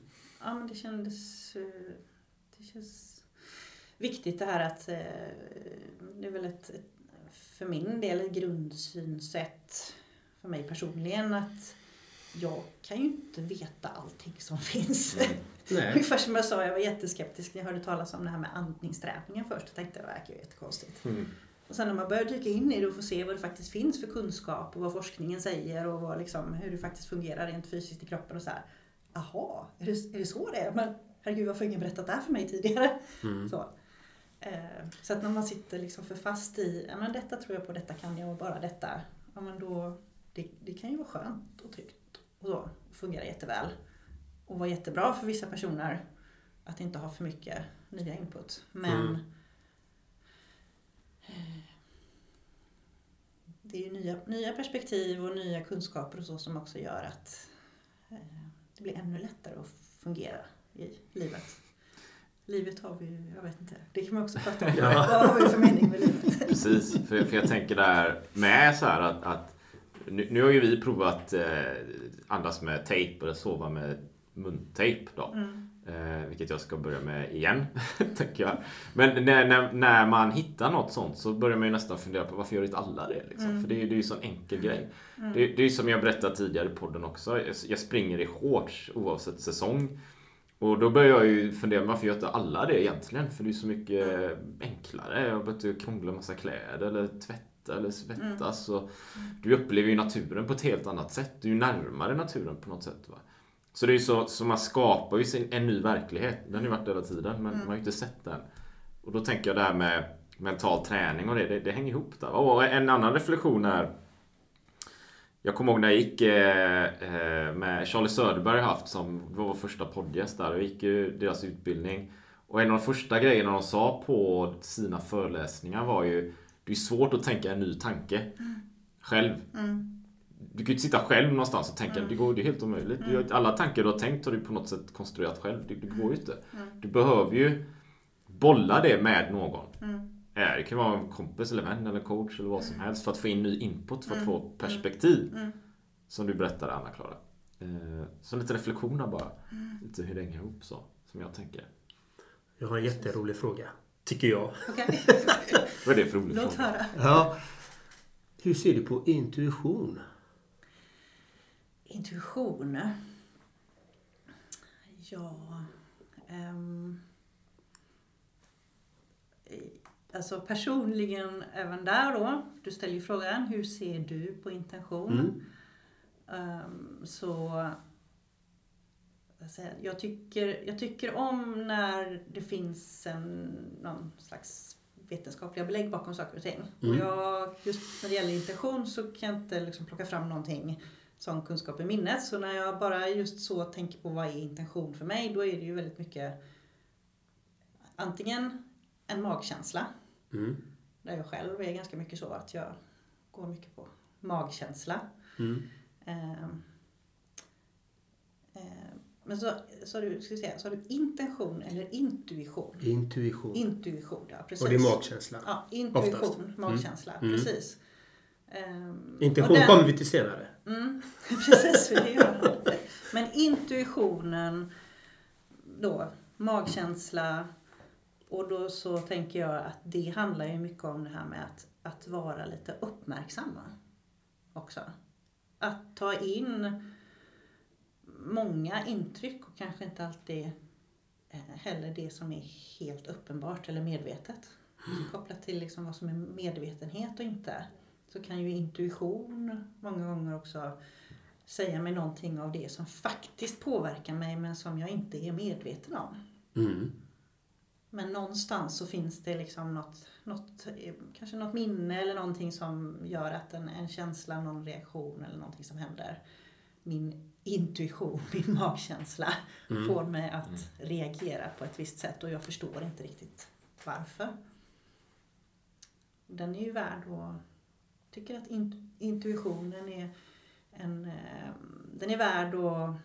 Ja, men det känns viktigt det här att det är väl för min del ett grundsynsätt för mig personligen att jag kan ju inte veta allting som finns. Nej. Ungefär som jag sa, jag var jätteskeptisk när jag hörde talas om det här med andningsträningen först. Jag tänkte det verkar ju jättekonstigt. Och sen när man börjar dyka in i det och får se vad det faktiskt finns för kunskap och vad forskningen säger och vad liksom, hur det faktiskt fungerar rent fysiskt i kroppen och så här. Jaha, är det så det är? Men herregud, varför har ingen berättat det här för mig tidigare? Så att när man sitter liksom för fast i, ja men detta tror jag på, detta kan jag och bara detta. Ja men då, det kan ju vara skönt och tryggt och så. Fungerar jätteväl. Och var jättebra för vissa personer att inte ha för mycket nya input. Men det är ju nya perspektiv och nya kunskaper och så som också gör att det blir ännu lättare att fungera i livet. Livet har vi ju, jag vet inte, det kan man också prata om. Ja. Vad har vi för mening med livet? Precis, för jag tänker där med så här att nu har ju vi provat andas med tejp och sova med muntejp då. Mm. Vilket jag ska börja med igen, tänker jag. Men när man hittar något sånt så börjar man ju nästan fundera på varför gör inte alla det? Liksom? Mm. För det är ju en sån enkel grej. Mm. Det är ju som jag berättade tidigare i podden också. Jag springer i shorts oavsett säsong. Och då börjar jag ju fundera varför gör inte alla det egentligen? För det är så mycket enklare. Jag behöver inte krångla massa kläder eller tvätta eller svettas. Mm. Och du upplever ju naturen på ett helt annat sätt. Du är ju närmare naturen på något sätt, va? Så det är ju så man skapar ju en ny verklighet. Den har ju varit hela tiden, men man har ju inte sett den. Och då tänker jag det här med mental träning och det hänger ihop där. Och en annan reflektion är, jag kommer ihåg när jag gick med Charlie Söderberg haft som var vår första poddgäst där. Jag gick ju deras utbildning. Och en av de första grejerna de sa på sina föreläsningar var ju, det är svårt att tänka en ny tanke själv. Mm. Du kan ju inte sitta själv någonstans och tänka, det är helt omöjligt. Alla tankar du har tänkt har du på något sätt konstruerat själv. Det går ju inte. Du behöver ju bolla det med någon. Det kan vara en kompis eller vän eller coach eller vad som helst för att få in ny input, för att få perspektiv. Som du berättade, Anna-Klara. Så lite reflektioner bara. Lite hur det hänger ihop så, som jag tänker. Jag har en jätterolig fråga, tycker jag. Okay. Vad är det för rolig fråga? Höra. Ja. Hur ser du på intuition? Intuition. Ja. Alltså personligen även där då. Du ställer ju frågan, hur ser du på intention? Så jag tycker om när det finns någon slags vetenskapliga belägg bakom saker och ting. Och just när det gäller intention så kan jag inte liksom plocka fram någonting sån kunskap i minnet. Så när jag bara just så tänker på vad är intention för mig, då är det ju väldigt mycket antingen en magkänsla. Där jag själv är ganska mycket så att jag går mycket på magkänsla. Men så har du intention eller intuition? Intuition, ja precis. Och det är magkänsla. Ja, intuition, oftast. Magkänsla, precis. Intention kommer vi till senare. Precis, vi gör det. Men intuitionen då, magkänsla, och då så tänker jag att det handlar ju mycket om det här med att vara lite uppmärksamma också. Att ta in många intryck och kanske inte alltid heller det som är helt uppenbart eller medvetet. Så kopplat till liksom vad som är medvetenhet och inte. Så kan ju intuition många gånger också säga mig någonting av det som faktiskt påverkar mig men som jag inte är medveten om. Men någonstans så finns det liksom något, kanske något minne eller någonting som gör att en känsla, någon reaktion eller någonting som händer. Min intuition, min magkänsla får mig att reagera på ett visst sätt och jag förstår inte riktigt varför. Den är ju värd att... Jag tycker att intuitionen är den är värd att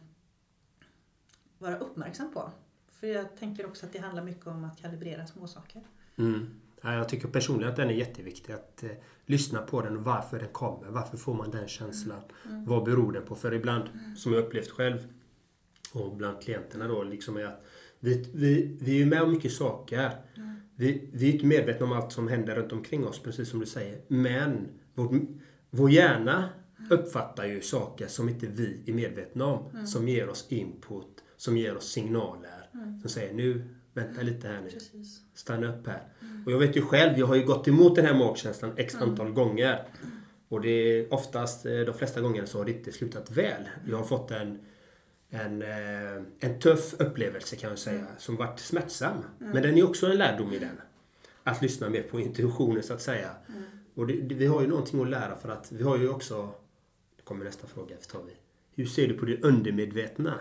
vara uppmärksam på. För jag tänker också att det handlar mycket om att kalibrera småsaker. Ja, jag tycker personligen att den är jätteviktig. Att lyssna på den och varför den kommer. Varför får man den känslan? Vad beror den på? För ibland, som jag upplevt själv och bland klienterna då, liksom är att vi är ju med om mycket saker. Vi är inte medvetna om allt som händer runt omkring oss, precis som du säger. Men vår hjärna uppfattar ju saker som inte vi är medvetna om. Som ger oss input, som ger oss signaler. Som säger, nu, vänta lite här nu. Precis. Stanna upp här. Och jag vet ju själv, jag har ju gått emot den här magkänslan x antal gånger. Och det är oftast, de flesta gånger så har det inte slutat väl. Jag har fått en tuff upplevelse kan jag säga, som varit smärtsam. Men den är också en lärdom i den. Att lyssna mer på intuitionen så att säga. Och vi har ju någonting att lära, för att vi har ju också, det kommer nästa fråga, tar vi. Hur ser du på det undermedvetna?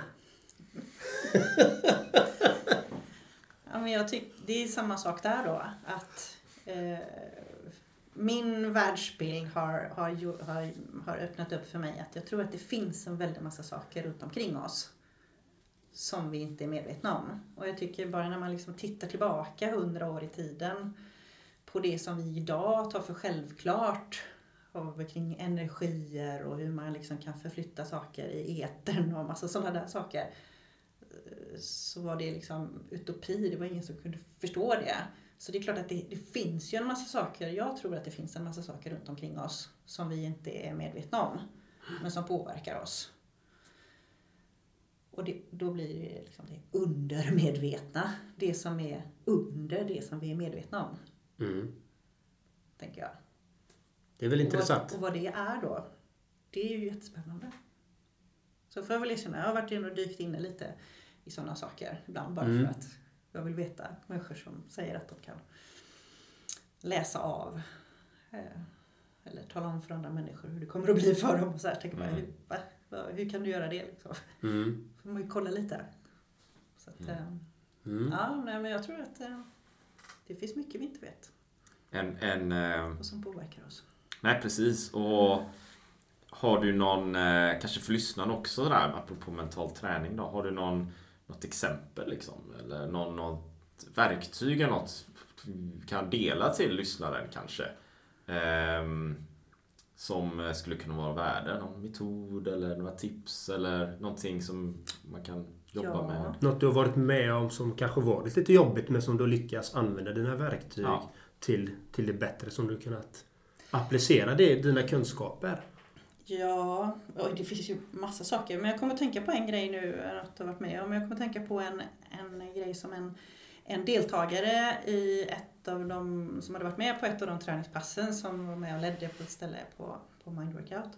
Ja, men jag tycker det är samma sak där då, att min världsbild har öppnat upp för mig att jag tror att det finns en väldigt massa saker runt omkring oss som vi inte är medvetna om. Och jag tycker bara när man liksom tittar tillbaka 100 år i tiden på det som vi idag tar för självklart kring energier och hur man liksom kan förflytta saker i etern och massa sådana där saker, så var det liksom utopi, det var ingen som kunde förstå det. Så det är klart att det finns ju en massa saker, jag tror att det finns en massa saker runt omkring oss som vi inte är medvetna om, men som påverkar oss. Och då blir det liksom det undermedvetna, det som är under det som vi är medvetna om. Mm. Tänker jag. Det är väl intressant. Och vad det är då, det är ju jättespännande. Så får jag väl erkänna, jag har varit inne och dykt in lite i sådana saker ibland bara för att jag vill veta människor som säger att de kan läsa av eller tala om för andra människor hur det kommer att bli för dem. Och så här tänker man, hur kan du göra det? Liksom? Mm. Får man ju kolla lite. Så att, ja, nej, men jag tror att det finns mycket vi inte vet. Och som påverkar oss. Nej, precis. Och har du någon, kanske för lyssnaren också där, apropå mental träning då, har du något exempel liksom, eller något verktyg eller något kan dela till lyssnaren kanske som skulle kunna vara värde, någon metod eller några tips eller någonting som man kan jobba med? Något du har varit med om som kanske varit lite jobbigt men som du lyckas använda dina verktyg till det bättre, som du kunnat applicera det i dina kunskaper. Ja, och det finns ju massa saker. Men jag kommer att tänka på en grej nu att jag har varit med om. Jag kommer att tänka på en grej som en deltagare i ett av de som hade varit med på ett av de träningspassen som var med och ledde på ett ställe på Mind Workout.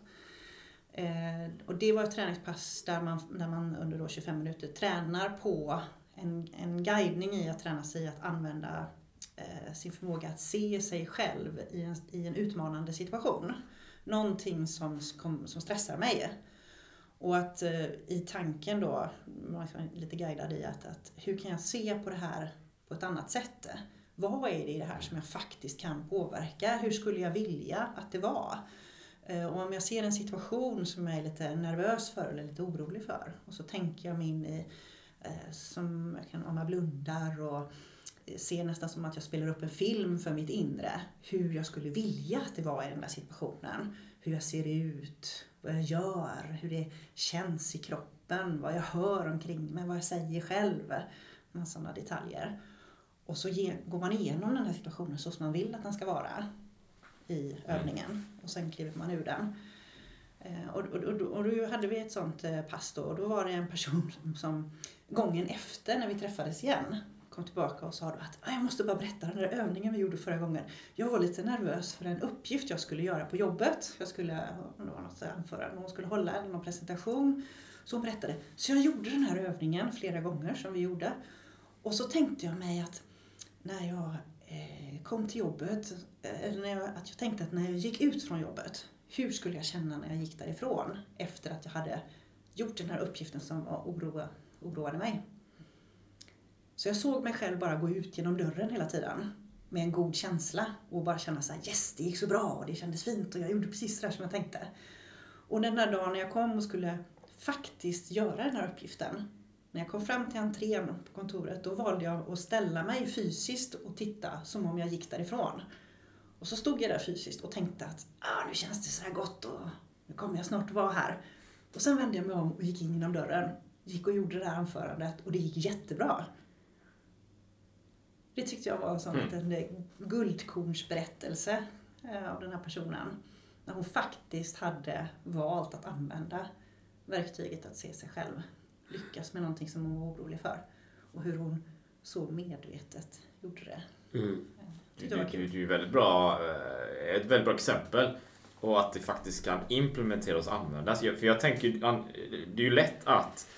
Och det var ett träningspass där man under då 25 minuter tränar på en guidning i att träna sig att använda sin förmåga att se sig själv i en utmanande situation. Någonting som stressar mig. Och att i tanken då, man är lite guidad i att hur kan jag se på det här på ett annat sätt? Vad är det i det här som jag faktiskt kan påverka? Hur skulle jag vilja att det var? Och om jag ser en situation som jag är lite nervös för eller lite orolig för, och så tänker jag mig in i, om jag blundar och ser nästan som att jag spelar upp en film för mitt inre. Hur jag skulle vilja att det var i den där situationen. Hur jag ser ut, vad jag gör, hur det känns i kroppen, vad jag hör omkring mig, vad jag säger själv. Några sådana detaljer. Och så går man igenom den här situationen så som man vill att den ska vara i övningen. Och sen kliver man ur den. Och då hade vi ett sånt pass då. Och då var det en person som gången efter när vi träffades igen kom tillbaka och sa då att jag måste bara berätta den där övningen vi gjorde förra gången. Jag var lite nervös för en uppgift jag skulle göra på jobbet. Jag skulle, om det var något anförande någon skulle hålla eller någon presentation. Så hon berättade. Så jag gjorde den här övningen flera gånger som vi gjorde. Och så tänkte jag mig att när jag kom till jobbet, att jag tänkte att när jag gick ut från jobbet, hur skulle jag känna när jag gick därifrån efter att jag hade gjort den här uppgiften som oroade mig. Så jag såg mig själv bara gå ut genom dörren hela tiden med en god känsla och bara känna så här, yes, det gick så bra och det kändes fint och jag gjorde precis det här som jag tänkte. Och den där dagen när jag kom och skulle faktiskt göra den här uppgiften, när jag kom fram till entrén på kontoret, då valde jag att ställa mig fysiskt och titta som om jag gick därifrån. Och så stod jag där fysiskt och tänkte att nu känns det så här gott och nu kommer jag snart vara här. Och sen vände jag mig om och gick in genom dörren, gick och gjorde det här anförandet och det gick jättebra. Det tyckte jag var en sån liten guldkornsberättelse av den här personen. När hon faktiskt hade valt att använda verktyget att se sig själv. Lyckas med någonting som hon var orolig för. Och hur hon så medvetet gjorde det. Mm. Det är väldigt bra, ett väldigt bra exempel. Och att det faktiskt kan implementeras och användas. För jag tänker, det är ju lätt att...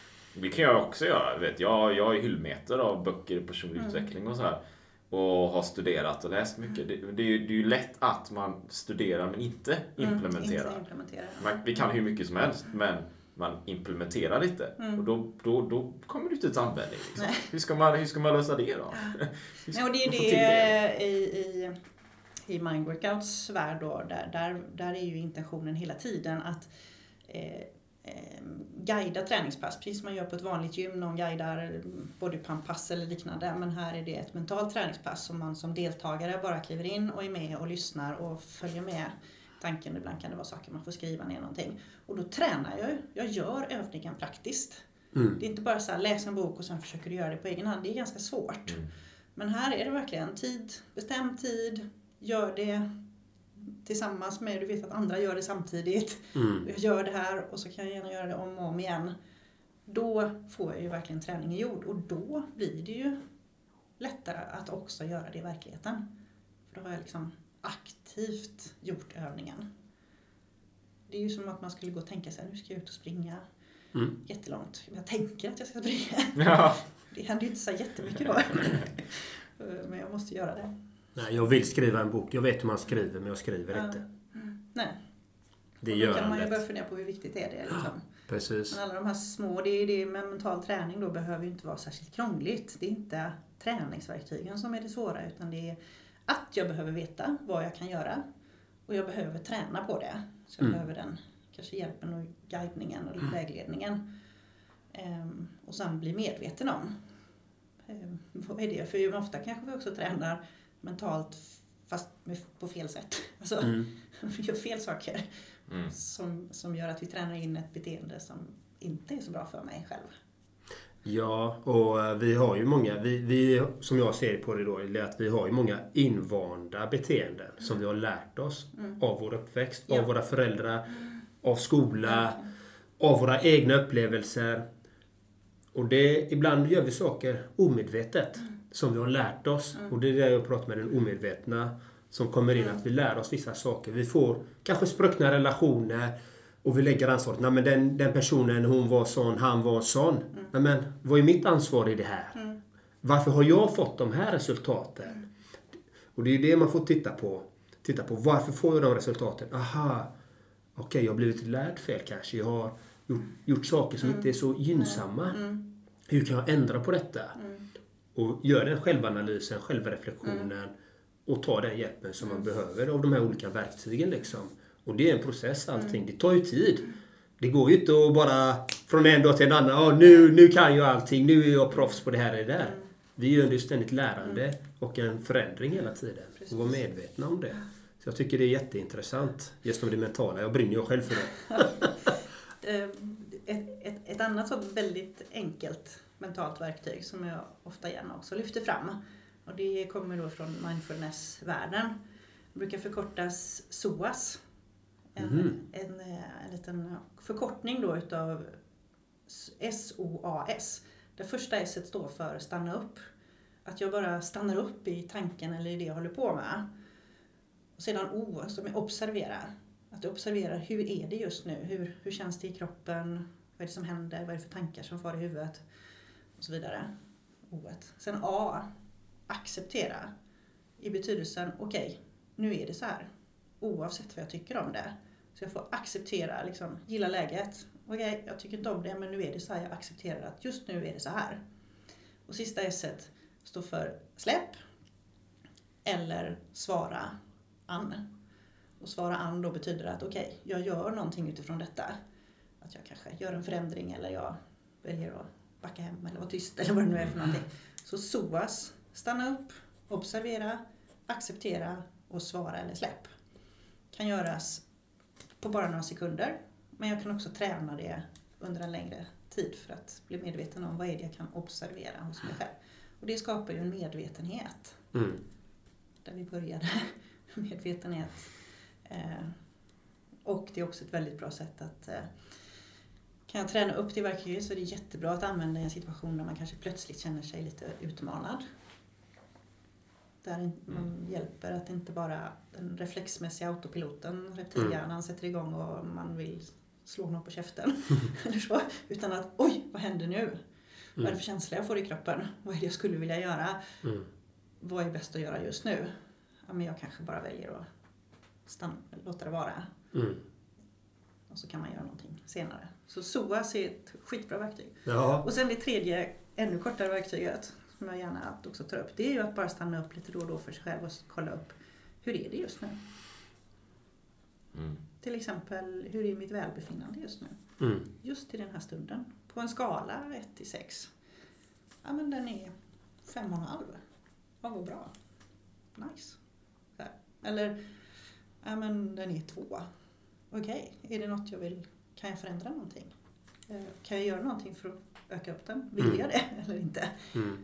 Det kan jag också göra, vet jag. Jag är hyllmeter av böcker i personlig utveckling och så här. Och har studerat och läst mycket. Det är ju lätt att man studerar men inte implementerar. Vi kan hur mycket som helst men man implementerar inte. Och då kommer det inte till användning. Liksom. Hur ska man lösa det då? Nej, och det är det i Mind Workouts värld då, där är ju intentionen hela tiden att guida träningspass, precis som man gör på ett vanligt gym, någon guidar bodypump-pass eller liknande, men här är det ett mentalt träningspass som man som deltagare bara kliver in och är med och lyssnar och följer med tanken. Ibland kan det vara saker man får skriva ner någonting, och då tränar jag ju, jag gör övningen praktiskt. Det är inte bara så här, läs en bok och sen försöker du göra det på egen hand, det är ganska svårt. Men här är det verkligen tid, bestämd tid, gör det tillsammans med, du vet att andra gör det samtidigt. Jag gör det här och så kan jag gärna göra det om och om igen. Då får jag ju verkligen träningen gjord, och då blir det ju lättare att också göra det i verkligheten. För då har jag liksom aktivt gjort övningen. Det är ju som att man skulle gå och tänka sig, nu ska jag ut och springa jättelångt. Jag tänker att jag ska springa. Ja. Det händer ju inte så jättemycket då. Men jag måste göra det. Nej, jag vill skriva en bok. Jag vet hur man skriver, men jag skriver inte. Nej. Det gör kan man ju börja fundera på hur viktigt är det är. Liksom. Ja, precis. Men alla de här små, det är med mental träning då behöver ju inte vara särskilt krångligt. Det är inte träningsverktygen som är det svåra, utan det är att jag behöver veta vad jag kan göra. Och jag behöver träna på det. Så jag behöver den kanske hjälpen och guidningen och vägledningen. Och sen bli medveten om. Vad är det? För ofta kanske vi också tränar mentalt fast på fel sätt. Alltså, vi gör fel saker som gör att vi tränar in ett beteende som inte är så bra för mig själv. Ja, och vi har ju många, vi som jag ser på det då, är att vi har ju många invanda beteenden som vi har lärt oss av vår uppväxt, av våra föräldrar, av skola, av våra egna upplevelser. Och det, ibland gör vi saker omedvetet som vi har lärt oss. Och det är det jag pratar med den omedvetna som kommer in, att vi lär oss vissa saker. Vi får kanske spruckna relationer och vi lägger ansvaret. Nej, men den personen, hon var sån, han var sån. Nej, men vad är mitt ansvar i det här? Varför har jag fått de här resultaten? Och det är det man får titta på. Titta på, varför får jag de resultaten? Aha, okej, jag har blivit lärd fel kanske. Jag har gjort saker som inte är så gynnsamma. Hur kan jag ändra på detta? Och gör den självanalysen, självreflektionen och ta den hjälpen som man behöver av de här olika verktygen liksom. Och det är en process allting, det tar ju tid. Det går ju inte att bara från en dag till en annan, nu kan jag allting, nu är jag proffs på det här och det där. Vi gör ju ständigt lärande och en förändring hela tiden. Precis. Och vara medvetna om det. Så jag tycker det är jätteintressant, just om det mentala, jag brinner ju själv för det. Ett annat så väldigt enkelt mentalt verktyg som jag ofta gärna också lyfter fram, och det kommer då från mindfulness-världen. Det brukar förkortas SOAS, en liten förkortning då utav SOAS. Det första S står för stanna upp, att jag bara stannar upp i tanken eller i det jag håller på med. Och sedan O som är observera, att observera hur är det just nu, hur känns det i kroppen, vad är det som händer, vad är det för tankar som far i huvudet och så vidare. O-et. Sen A, acceptera, i betydelsen okej, nu är det så här oavsett vad jag tycker om det. Så jag får acceptera, liksom, gilla läget. Okej, jag tycker inte om det, men nu är det så här, jag accepterar att just nu är det så här. Och sista S-et står för släpp eller svara an. Och svara an då betyder att okej, jag gör någonting utifrån detta. Att jag kanske gör en förändring eller jag väljer att backa hem eller vara tyst eller vad det nu är för någonting. Så SOAS, stanna upp, observera, acceptera och svara eller släpp. Kan göras på bara några sekunder, men jag kan också träna det under en längre tid för att bli medveten om vad är det jag kan observera hos mig själv. Och det skapar ju en medvetenhet. Där vi började medvetenhet. Och det är också ett väldigt bra sätt att kan jag träna upp det verktyget, så är det jättebra att använda i en situation där man kanske plötsligt känner sig lite utmanad. Där man hjälper att inte bara den reflexmässiga autopiloten, reptilhjärnan sätter igång och man vill slå någon på käften eller så, utan att oj, vad händer nu? Vad är det för känsla jag får i kroppen? Vad är det jag skulle vilja göra? Vad är bäst att göra just nu? Ja, men jag kanske bara väljer att låta det vara. Och så kan man göra någonting senare. Så SOAS är ett skitbra verktyg. Ja. Och sen det tredje, ännu kortare verktyget som jag gärna också tar upp, det är ju att bara stanna upp lite då och då för sig själv och kolla upp hur är det just nu? Mm. Till exempel, hur är mitt välbefinnande just nu? Mm. Just i den här stunden. På en skala 1-6. Ja, men den är 5,5. Ja, vad bra. Nice. Eller, ja, men den är 2. Okej, är det något jag vill? Kan jag förändra någonting? Kan jag göra någonting för att öka upp den? Vill jag det eller inte? Mm.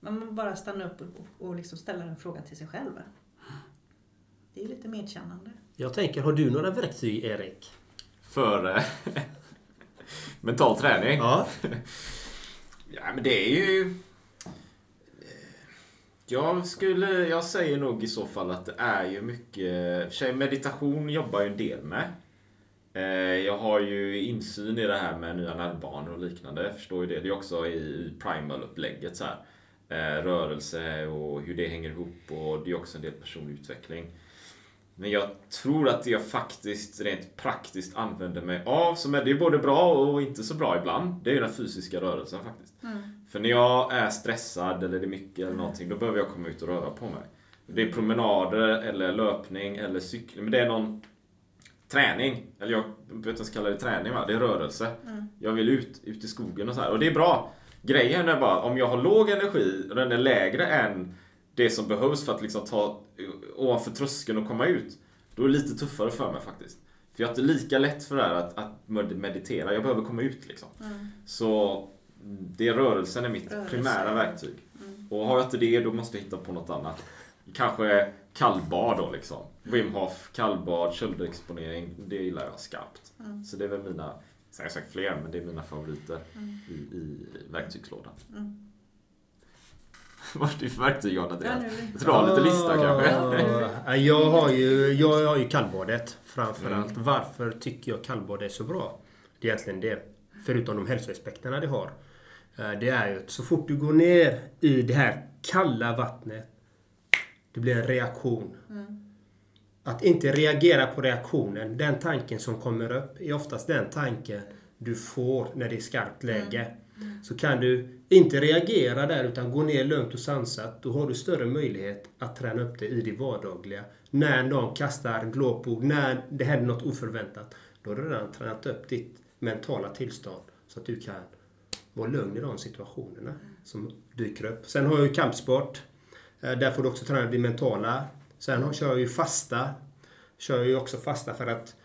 Man bara stanna upp och liksom ställa den frågan till sig själv. Det är lite medkännande. Jag tänker, har du några verktyg, Erik? För mental träning? Ja. Ja, men det är ju... Jag säger nog i så fall att det är ju mycket... Meditation jobbar ju en del med. Jag har ju insyn i det här med nya nervbanor och liknande. Jag förstår ju det. Det är också i primal-upplägget så här. Rörelse och hur det hänger ihop, och det är också en del personlig utveckling. Men jag tror att jag faktiskt rent praktiskt använder mig av, som är det både bra och inte så bra ibland, det är ju den fysiska rörelsen faktiskt. Mm. För när jag är stressad eller det är mycket eller någonting, då behöver jag komma ut och röra på mig. Det är promenader eller löpning eller cykling, men det är någon träning, eller jag vet inte ens kalla det träning, va? Det är rörelse. Mm. Jag vill ut i skogen och så här, och det är bra. Grejen är bara, om jag har låg energi och den är lägre än det som behövs för att liksom ta ovanför tröskeln och komma ut, då är det lite tuffare för mig faktiskt. För jag har inte lika lätt för det här att meditera. Jag behöver komma ut liksom. Mm. Så det, rörelsen är mitt primära verktyg. Mm. Och har jag inte det, då måste jag hitta på något annat. Kanske kallbad då liksom. Wim Hof, kallbad, köldexponering. Det gillar jag skarpt. Mm. Så det är väl mina... Sen har jag sagt fler, men det är mina favoriter i verktygslådan. Mm. Vad är det för verktyg, Jon Andreas? Jag tror jag har lite lista kanske. Jag har ju kallbadet framförallt. Mm. Varför tycker jag kallbad är så bra? Det är egentligen det, förutom de hälsoaspekterna det har. Det är ju så fort du går ner i det här kalla vattnet, det blir en reaktion. Mm. Att inte reagera på reaktionen, den tanken som kommer upp är oftast den tanken du får när det är skarpt läge. Mm. Så kan du inte reagera där utan gå ner lugnt och sansat, då har du större möjlighet att träna upp det i det vardagliga. När någon kastar glåpord, när det händer något oförväntat, då har du redan tränat upp ditt mentala tillstånd så att du kan vara lugn i de situationerna som dyker upp. Sen har jag ju kampsport, där får du också träna det mentala. Sen kör jag ju också fasta för att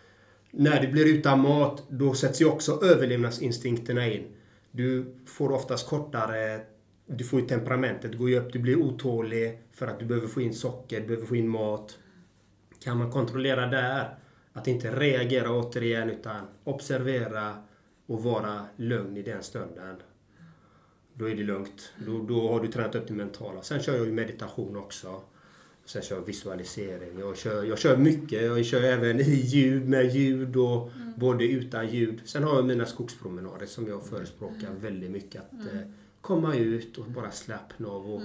när det blir utan mat, då sätts ju också överlevnadsinstinkterna in. Du får oftast kortare, du får ju temperamentet gå upp, du blir otålig för att du behöver få in socker, du behöver få in mat. Kan man kontrollera där, att inte reagera återigen utan observera och vara lugn i den stunden. Då är det lugnt, då har du tränat upp det mentala. Sen kör jag ju meditation också. Sen kör jag visualisering. Jag kör mycket. Jag kör även i ljud, med ljud och både utan ljud. Sen har jag mina skogspromenader som jag förespråkar väldigt mycket. Att komma ut och bara slappna av. Och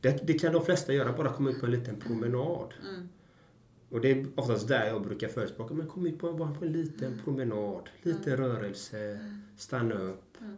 det kan de flesta göra. Bara komma ut på en liten promenad. Mm. Och det är oftast där jag brukar förespråka. Men kom ut bara på en liten promenad. Lite rörelse. Stanna upp. Mm.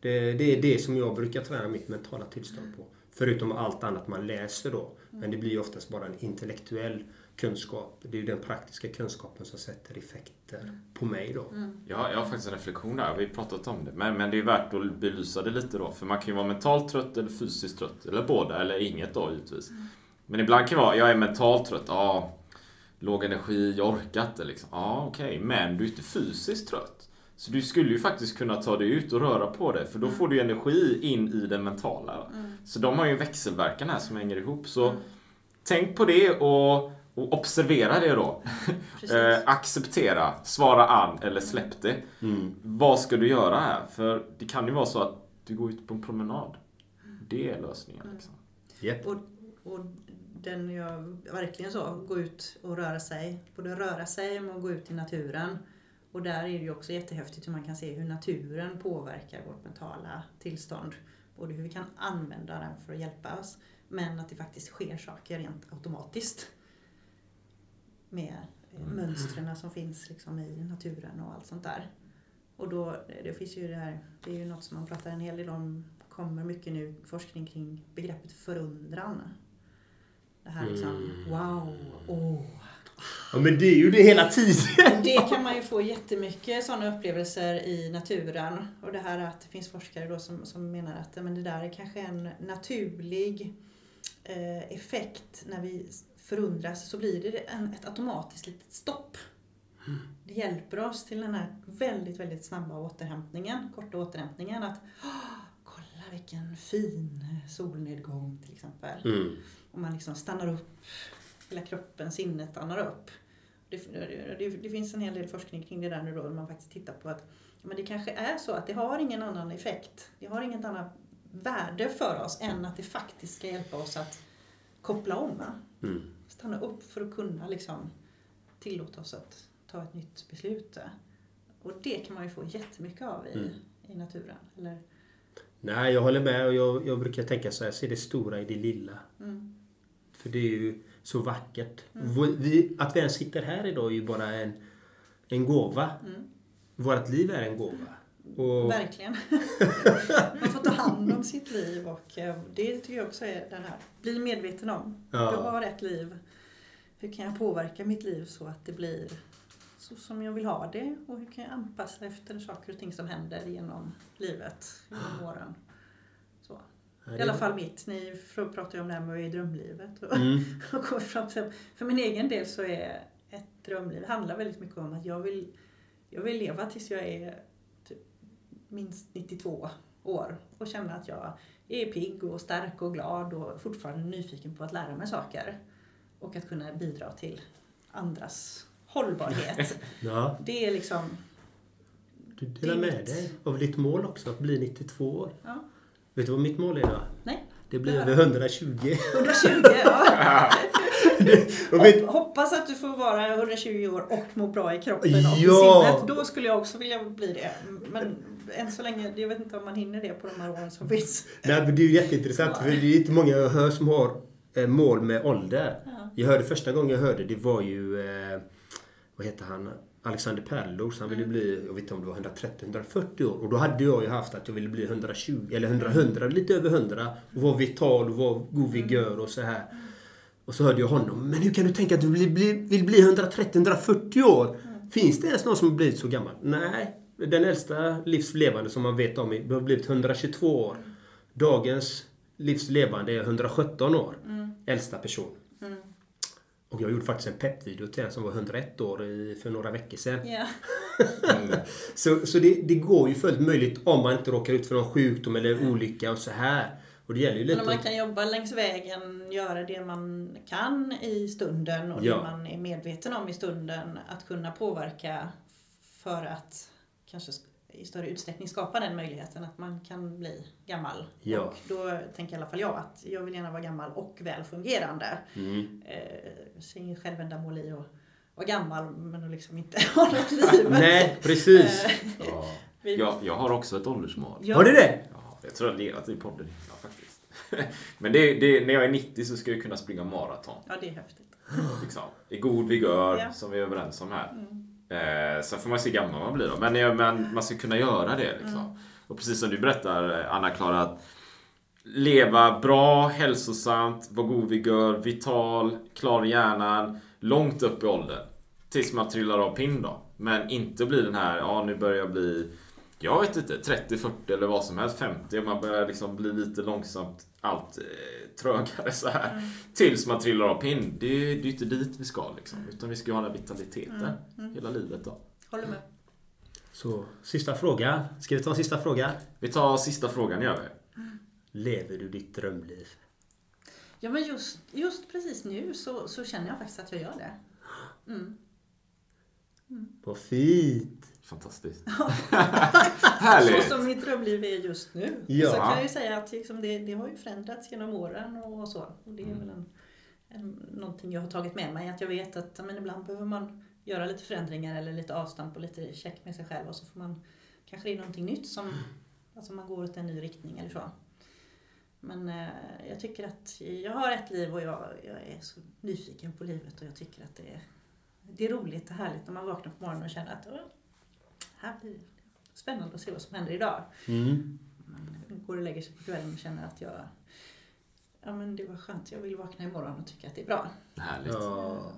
Det är det som jag brukar träna mitt mentala tillstånd på. Förutom allt annat man läser då. Men det blir ju oftast bara en intellektuell kunskap. Det är ju den praktiska kunskapen som sätter effekter på mig då. Mm. Ja, jag har faktiskt en reflektion där. Vi har pratat om det. Men det är värt att belysa det lite då. För man kan ju vara mentalt trött eller fysiskt trött. Eller båda eller inget då givetvis. Mm. Men ibland kan det vara, jag är mentalt trött. Ja, låg energi, jag orkar inte liksom. Ja, okej. Men du är inte fysiskt trött. Så du skulle ju faktiskt kunna ta dig ut och röra på dig. För då får du energi in i det mentala. Mm. Så de har ju växelverkan här som hänger ihop. Så tänk på det och observera det då. Acceptera, svara an eller släpp det. Mm. Vad ska du göra här? För det kan ju vara så att du går ut på en promenad. Det är lösningen liksom. Yep. Och den jag verkligen så, gå ut och röra sig. Både röra sig och gå ut i naturen. Och där är det ju också jättehäftigt hur man kan se hur naturen påverkar vårt mentala tillstånd. Både hur vi kan använda den för att hjälpa oss. Men att det faktiskt sker saker rent automatiskt. Med mönstren som finns liksom i naturen och allt sånt där. Och då, det finns ju det här, det är ju något som man pratar en hel del om. Kommer mycket nu forskning kring begreppet förundran. Det här liksom, wow, oh. Ja, men det är ju det hela tiden. Det kan man ju få jättemycket sådana upplevelser i naturen. Och det här att det finns forskare då som menar att men det där är kanske en naturlig effekt. När vi förundras så blir det ett automatiskt litet stopp. Det hjälper oss till den här väldigt, väldigt snabba återhämtningen, korta återhämtningen. Att kolla vilken fin solnedgång till exempel. Mm. Om man liksom stannar upp. Hela kroppen, sinnet stannar upp. Det finns en hel del forskning kring det där nu då. Där man faktiskt tittar på att men det kanske är så att det har ingen annan effekt. Det har inget annat värde för oss än att det faktiskt ska hjälpa oss att koppla om. Mm. Stanna upp för att kunna liksom, tillåta oss att ta ett nytt beslut. Och det kan man ju få jättemycket av i naturen. Eller? Nej, jag håller med. Och jag brukar tänka så här, se det stora i det lilla. Mm. För det är ju så vackert. Mm. Att vi ens sitter här idag är ju bara en gåva. Mm. Vårt liv är en gåva. Och... Verkligen. Man får ta hand om sitt liv. Och det tycker jag också är den här. Bli medveten om. Ja. Jag har ett liv. Hur kan jag påverka mitt liv så att det blir så som jag vill ha det? Och hur kan jag anpassa efter saker och ting som händer genom livet. Genom åren. Så. I alla fall mitt. Ni pratar ju om det här med drömlivet. Och går fram till, för min egen del så är ett drömliv. Det handlar väldigt mycket om att jag vill leva tills jag är typ minst 92 år. Och känna att jag är pigg och stark och glad. Och fortfarande nyfiken på att lära mig saker. Och att kunna bidra till andras hållbarhet. Ja. Det är liksom... Du delar med dig av ditt mål också. Att bli 92 år. Ja. Vet du vad mitt mål är då? Nej. Det blir över 120. 120, ja. Hoppas att du får vara 120 år och må bra i kroppen och sinnet. Då skulle jag också vilja bli det. Men än så länge, jag vet inte om man hinner det på de här åren som finns. Nej, men det är ju jätteintressant. Ja. För det är inte många jag hör som har mål med ålder. Ja. Jag hörde första gången jag hörde, det var ju... Vad heter han? Alexander Perlors, han ville bli, jag vet inte om det var 130-140 år. Och då hade jag ju haft att jag ville bli 120 eller 100, lite över 100. Och vara vital och vara god vigör och så här. Och så hörde jag honom, men hur kan du tänka att du vill bli 130-140 år? Mm. Finns det ens någon som har blivit så gammal? Nej, den äldsta livslevande som man vet om har blivit 122 år. Dagens livslevande är 117 år, äldsta person. Mm. Och jag gjorde faktiskt en peppvideo till en som var 101 år för några veckor sedan. Yeah. Så det går ju fullt möjligt om man inte råkar ut för någon sjukdom eller olycka och så här. Och det gäller ju lite... Men om man kan jobba längs vägen, göra det man kan i stunden och det man är medveten om i stunden. Att kunna påverka för att kanske i större utsträckning skapa den möjligheten att man kan bli gammal. Ja. Och då tänker i alla fall jag att jag vill gärna vara gammal och välfungerande. Ser ingen självändamål i att vara gammal men att liksom inte ha något liv. Nej, precis. Jag har också ett åldersmål. Ja. Har du det? Ja, jag tror jag lerat i podden. Ja, faktiskt. Men det, när jag är 90 så ska jag kunna springa maraton. Ja, det är häftigt. Liksom, i god vigör som vi är överens om här. Mm. Sen får man se gammal man blir då. Men man ska kunna göra det liksom. Och precis som du berättar, Anna-Klara, att leva bra, hälsosamt, vara god vigör, vital, klar hjärnan långt upp i åldern tills man trillar av pinn då. Men inte bli den här, nu börjar jag bli, jag vet inte, 30, 40 eller vad som helst, 50. Man börjar liksom bli lite långsamt allt trögare så här tills man trillar av pinn. Det är ju inte dit vi ska liksom, utan vi ska ha den vitaliteten hela livet då. Håller med. Så, sista frågan. Ska vi ta sista frågan? Vi tar sista frågan, gör vi. Lever du ditt drömliv? Ja, men just precis nu så känner jag faktiskt att jag gör det. Vad fint. Fantastiskt. Härligt. Så som mitt drömliv är just nu. Ja. Så kan jag ju säga att liksom det har ju förändrats genom åren och så. Och det är väl någonting jag har tagit med mig. Att jag vet att men ibland behöver man göra lite förändringar eller lite avstamp och lite check med sig själv. Och så får man, kanske det är någonting nytt som alltså man går åt en ny riktning eller så. Men jag tycker att jag har ett liv och jag är så nyfiken på livet. Och jag tycker att det är roligt och härligt när man vaknar på morgonen och känner att här blir det spännande att se vad som händer idag. Man går och lägger sig på kvällen och känner att jag ja, men det var skönt, jag vill vakna imorgon och tycka att det är bra. Härligt. Ja.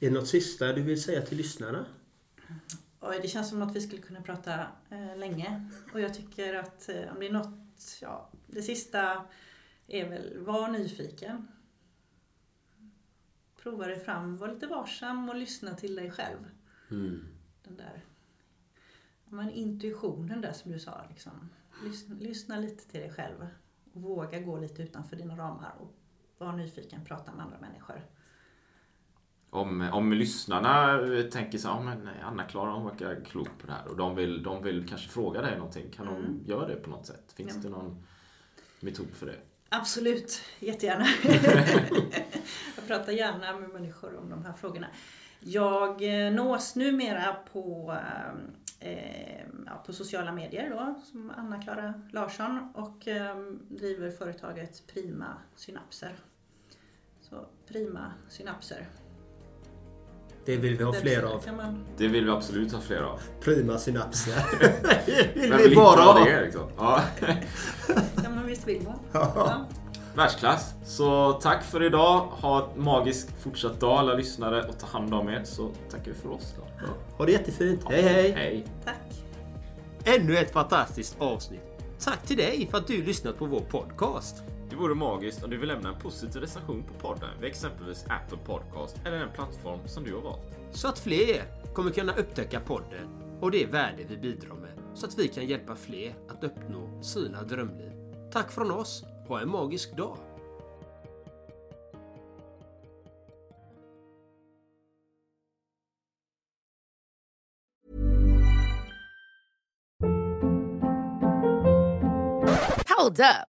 Är det något sista du vill säga till lyssnarna? Oj, det känns som att vi skulle kunna prata länge. Och jag tycker att om det är något, ja, det sista är väl, var nyfiken. Prova dig fram, var lite varsam och lyssna till dig själv. Mm. Den där men intuitionen där som du sa liksom. Lyssna lite till dig själv och våga gå lite utanför dina ramar och var nyfiken, prata med andra människor. Om lyssnarna tänker så, ja men Anna-Klara hon verkar klok på det här och de vill kanske fråga dig någonting, kan de göra det på något sätt? Finns det någon metod för det? Absolut, jättegärna. Jag pratar gärna med människor om de här frågorna. Jag nås numera på sociala medier då, som Anna-Klara Larsson, och driver företaget Prima Synapser. Så Prima Synapser. Det vill vi ha fler av. Det vill vi absolut ha fler av. Prima Synapser. vill vi bara ha det liksom. Ja. Ja, men visst vill man. Ja. Världsklass. Så tack för idag. Ha en magisk fortsatt dag alla lyssnare och ta hand om er, så tackar vi för oss. Då. Ha det jättefint. Ja. Hej, hej. Hej. Tack. Ännu ett fantastiskt avsnitt. Tack till dig för att du lyssnat på vår podcast. Det vore magiskt om du vill lämna en positiv recension på podden vid exempelvis Apple Podcast eller en plattform som du har valt. Så att fler kommer kunna upptäcka podden och det värde vi bidrar med, så att vi kan hjälpa fler att uppnå sina drömliv. Tack från oss. Ha en magisk dag! Hold up.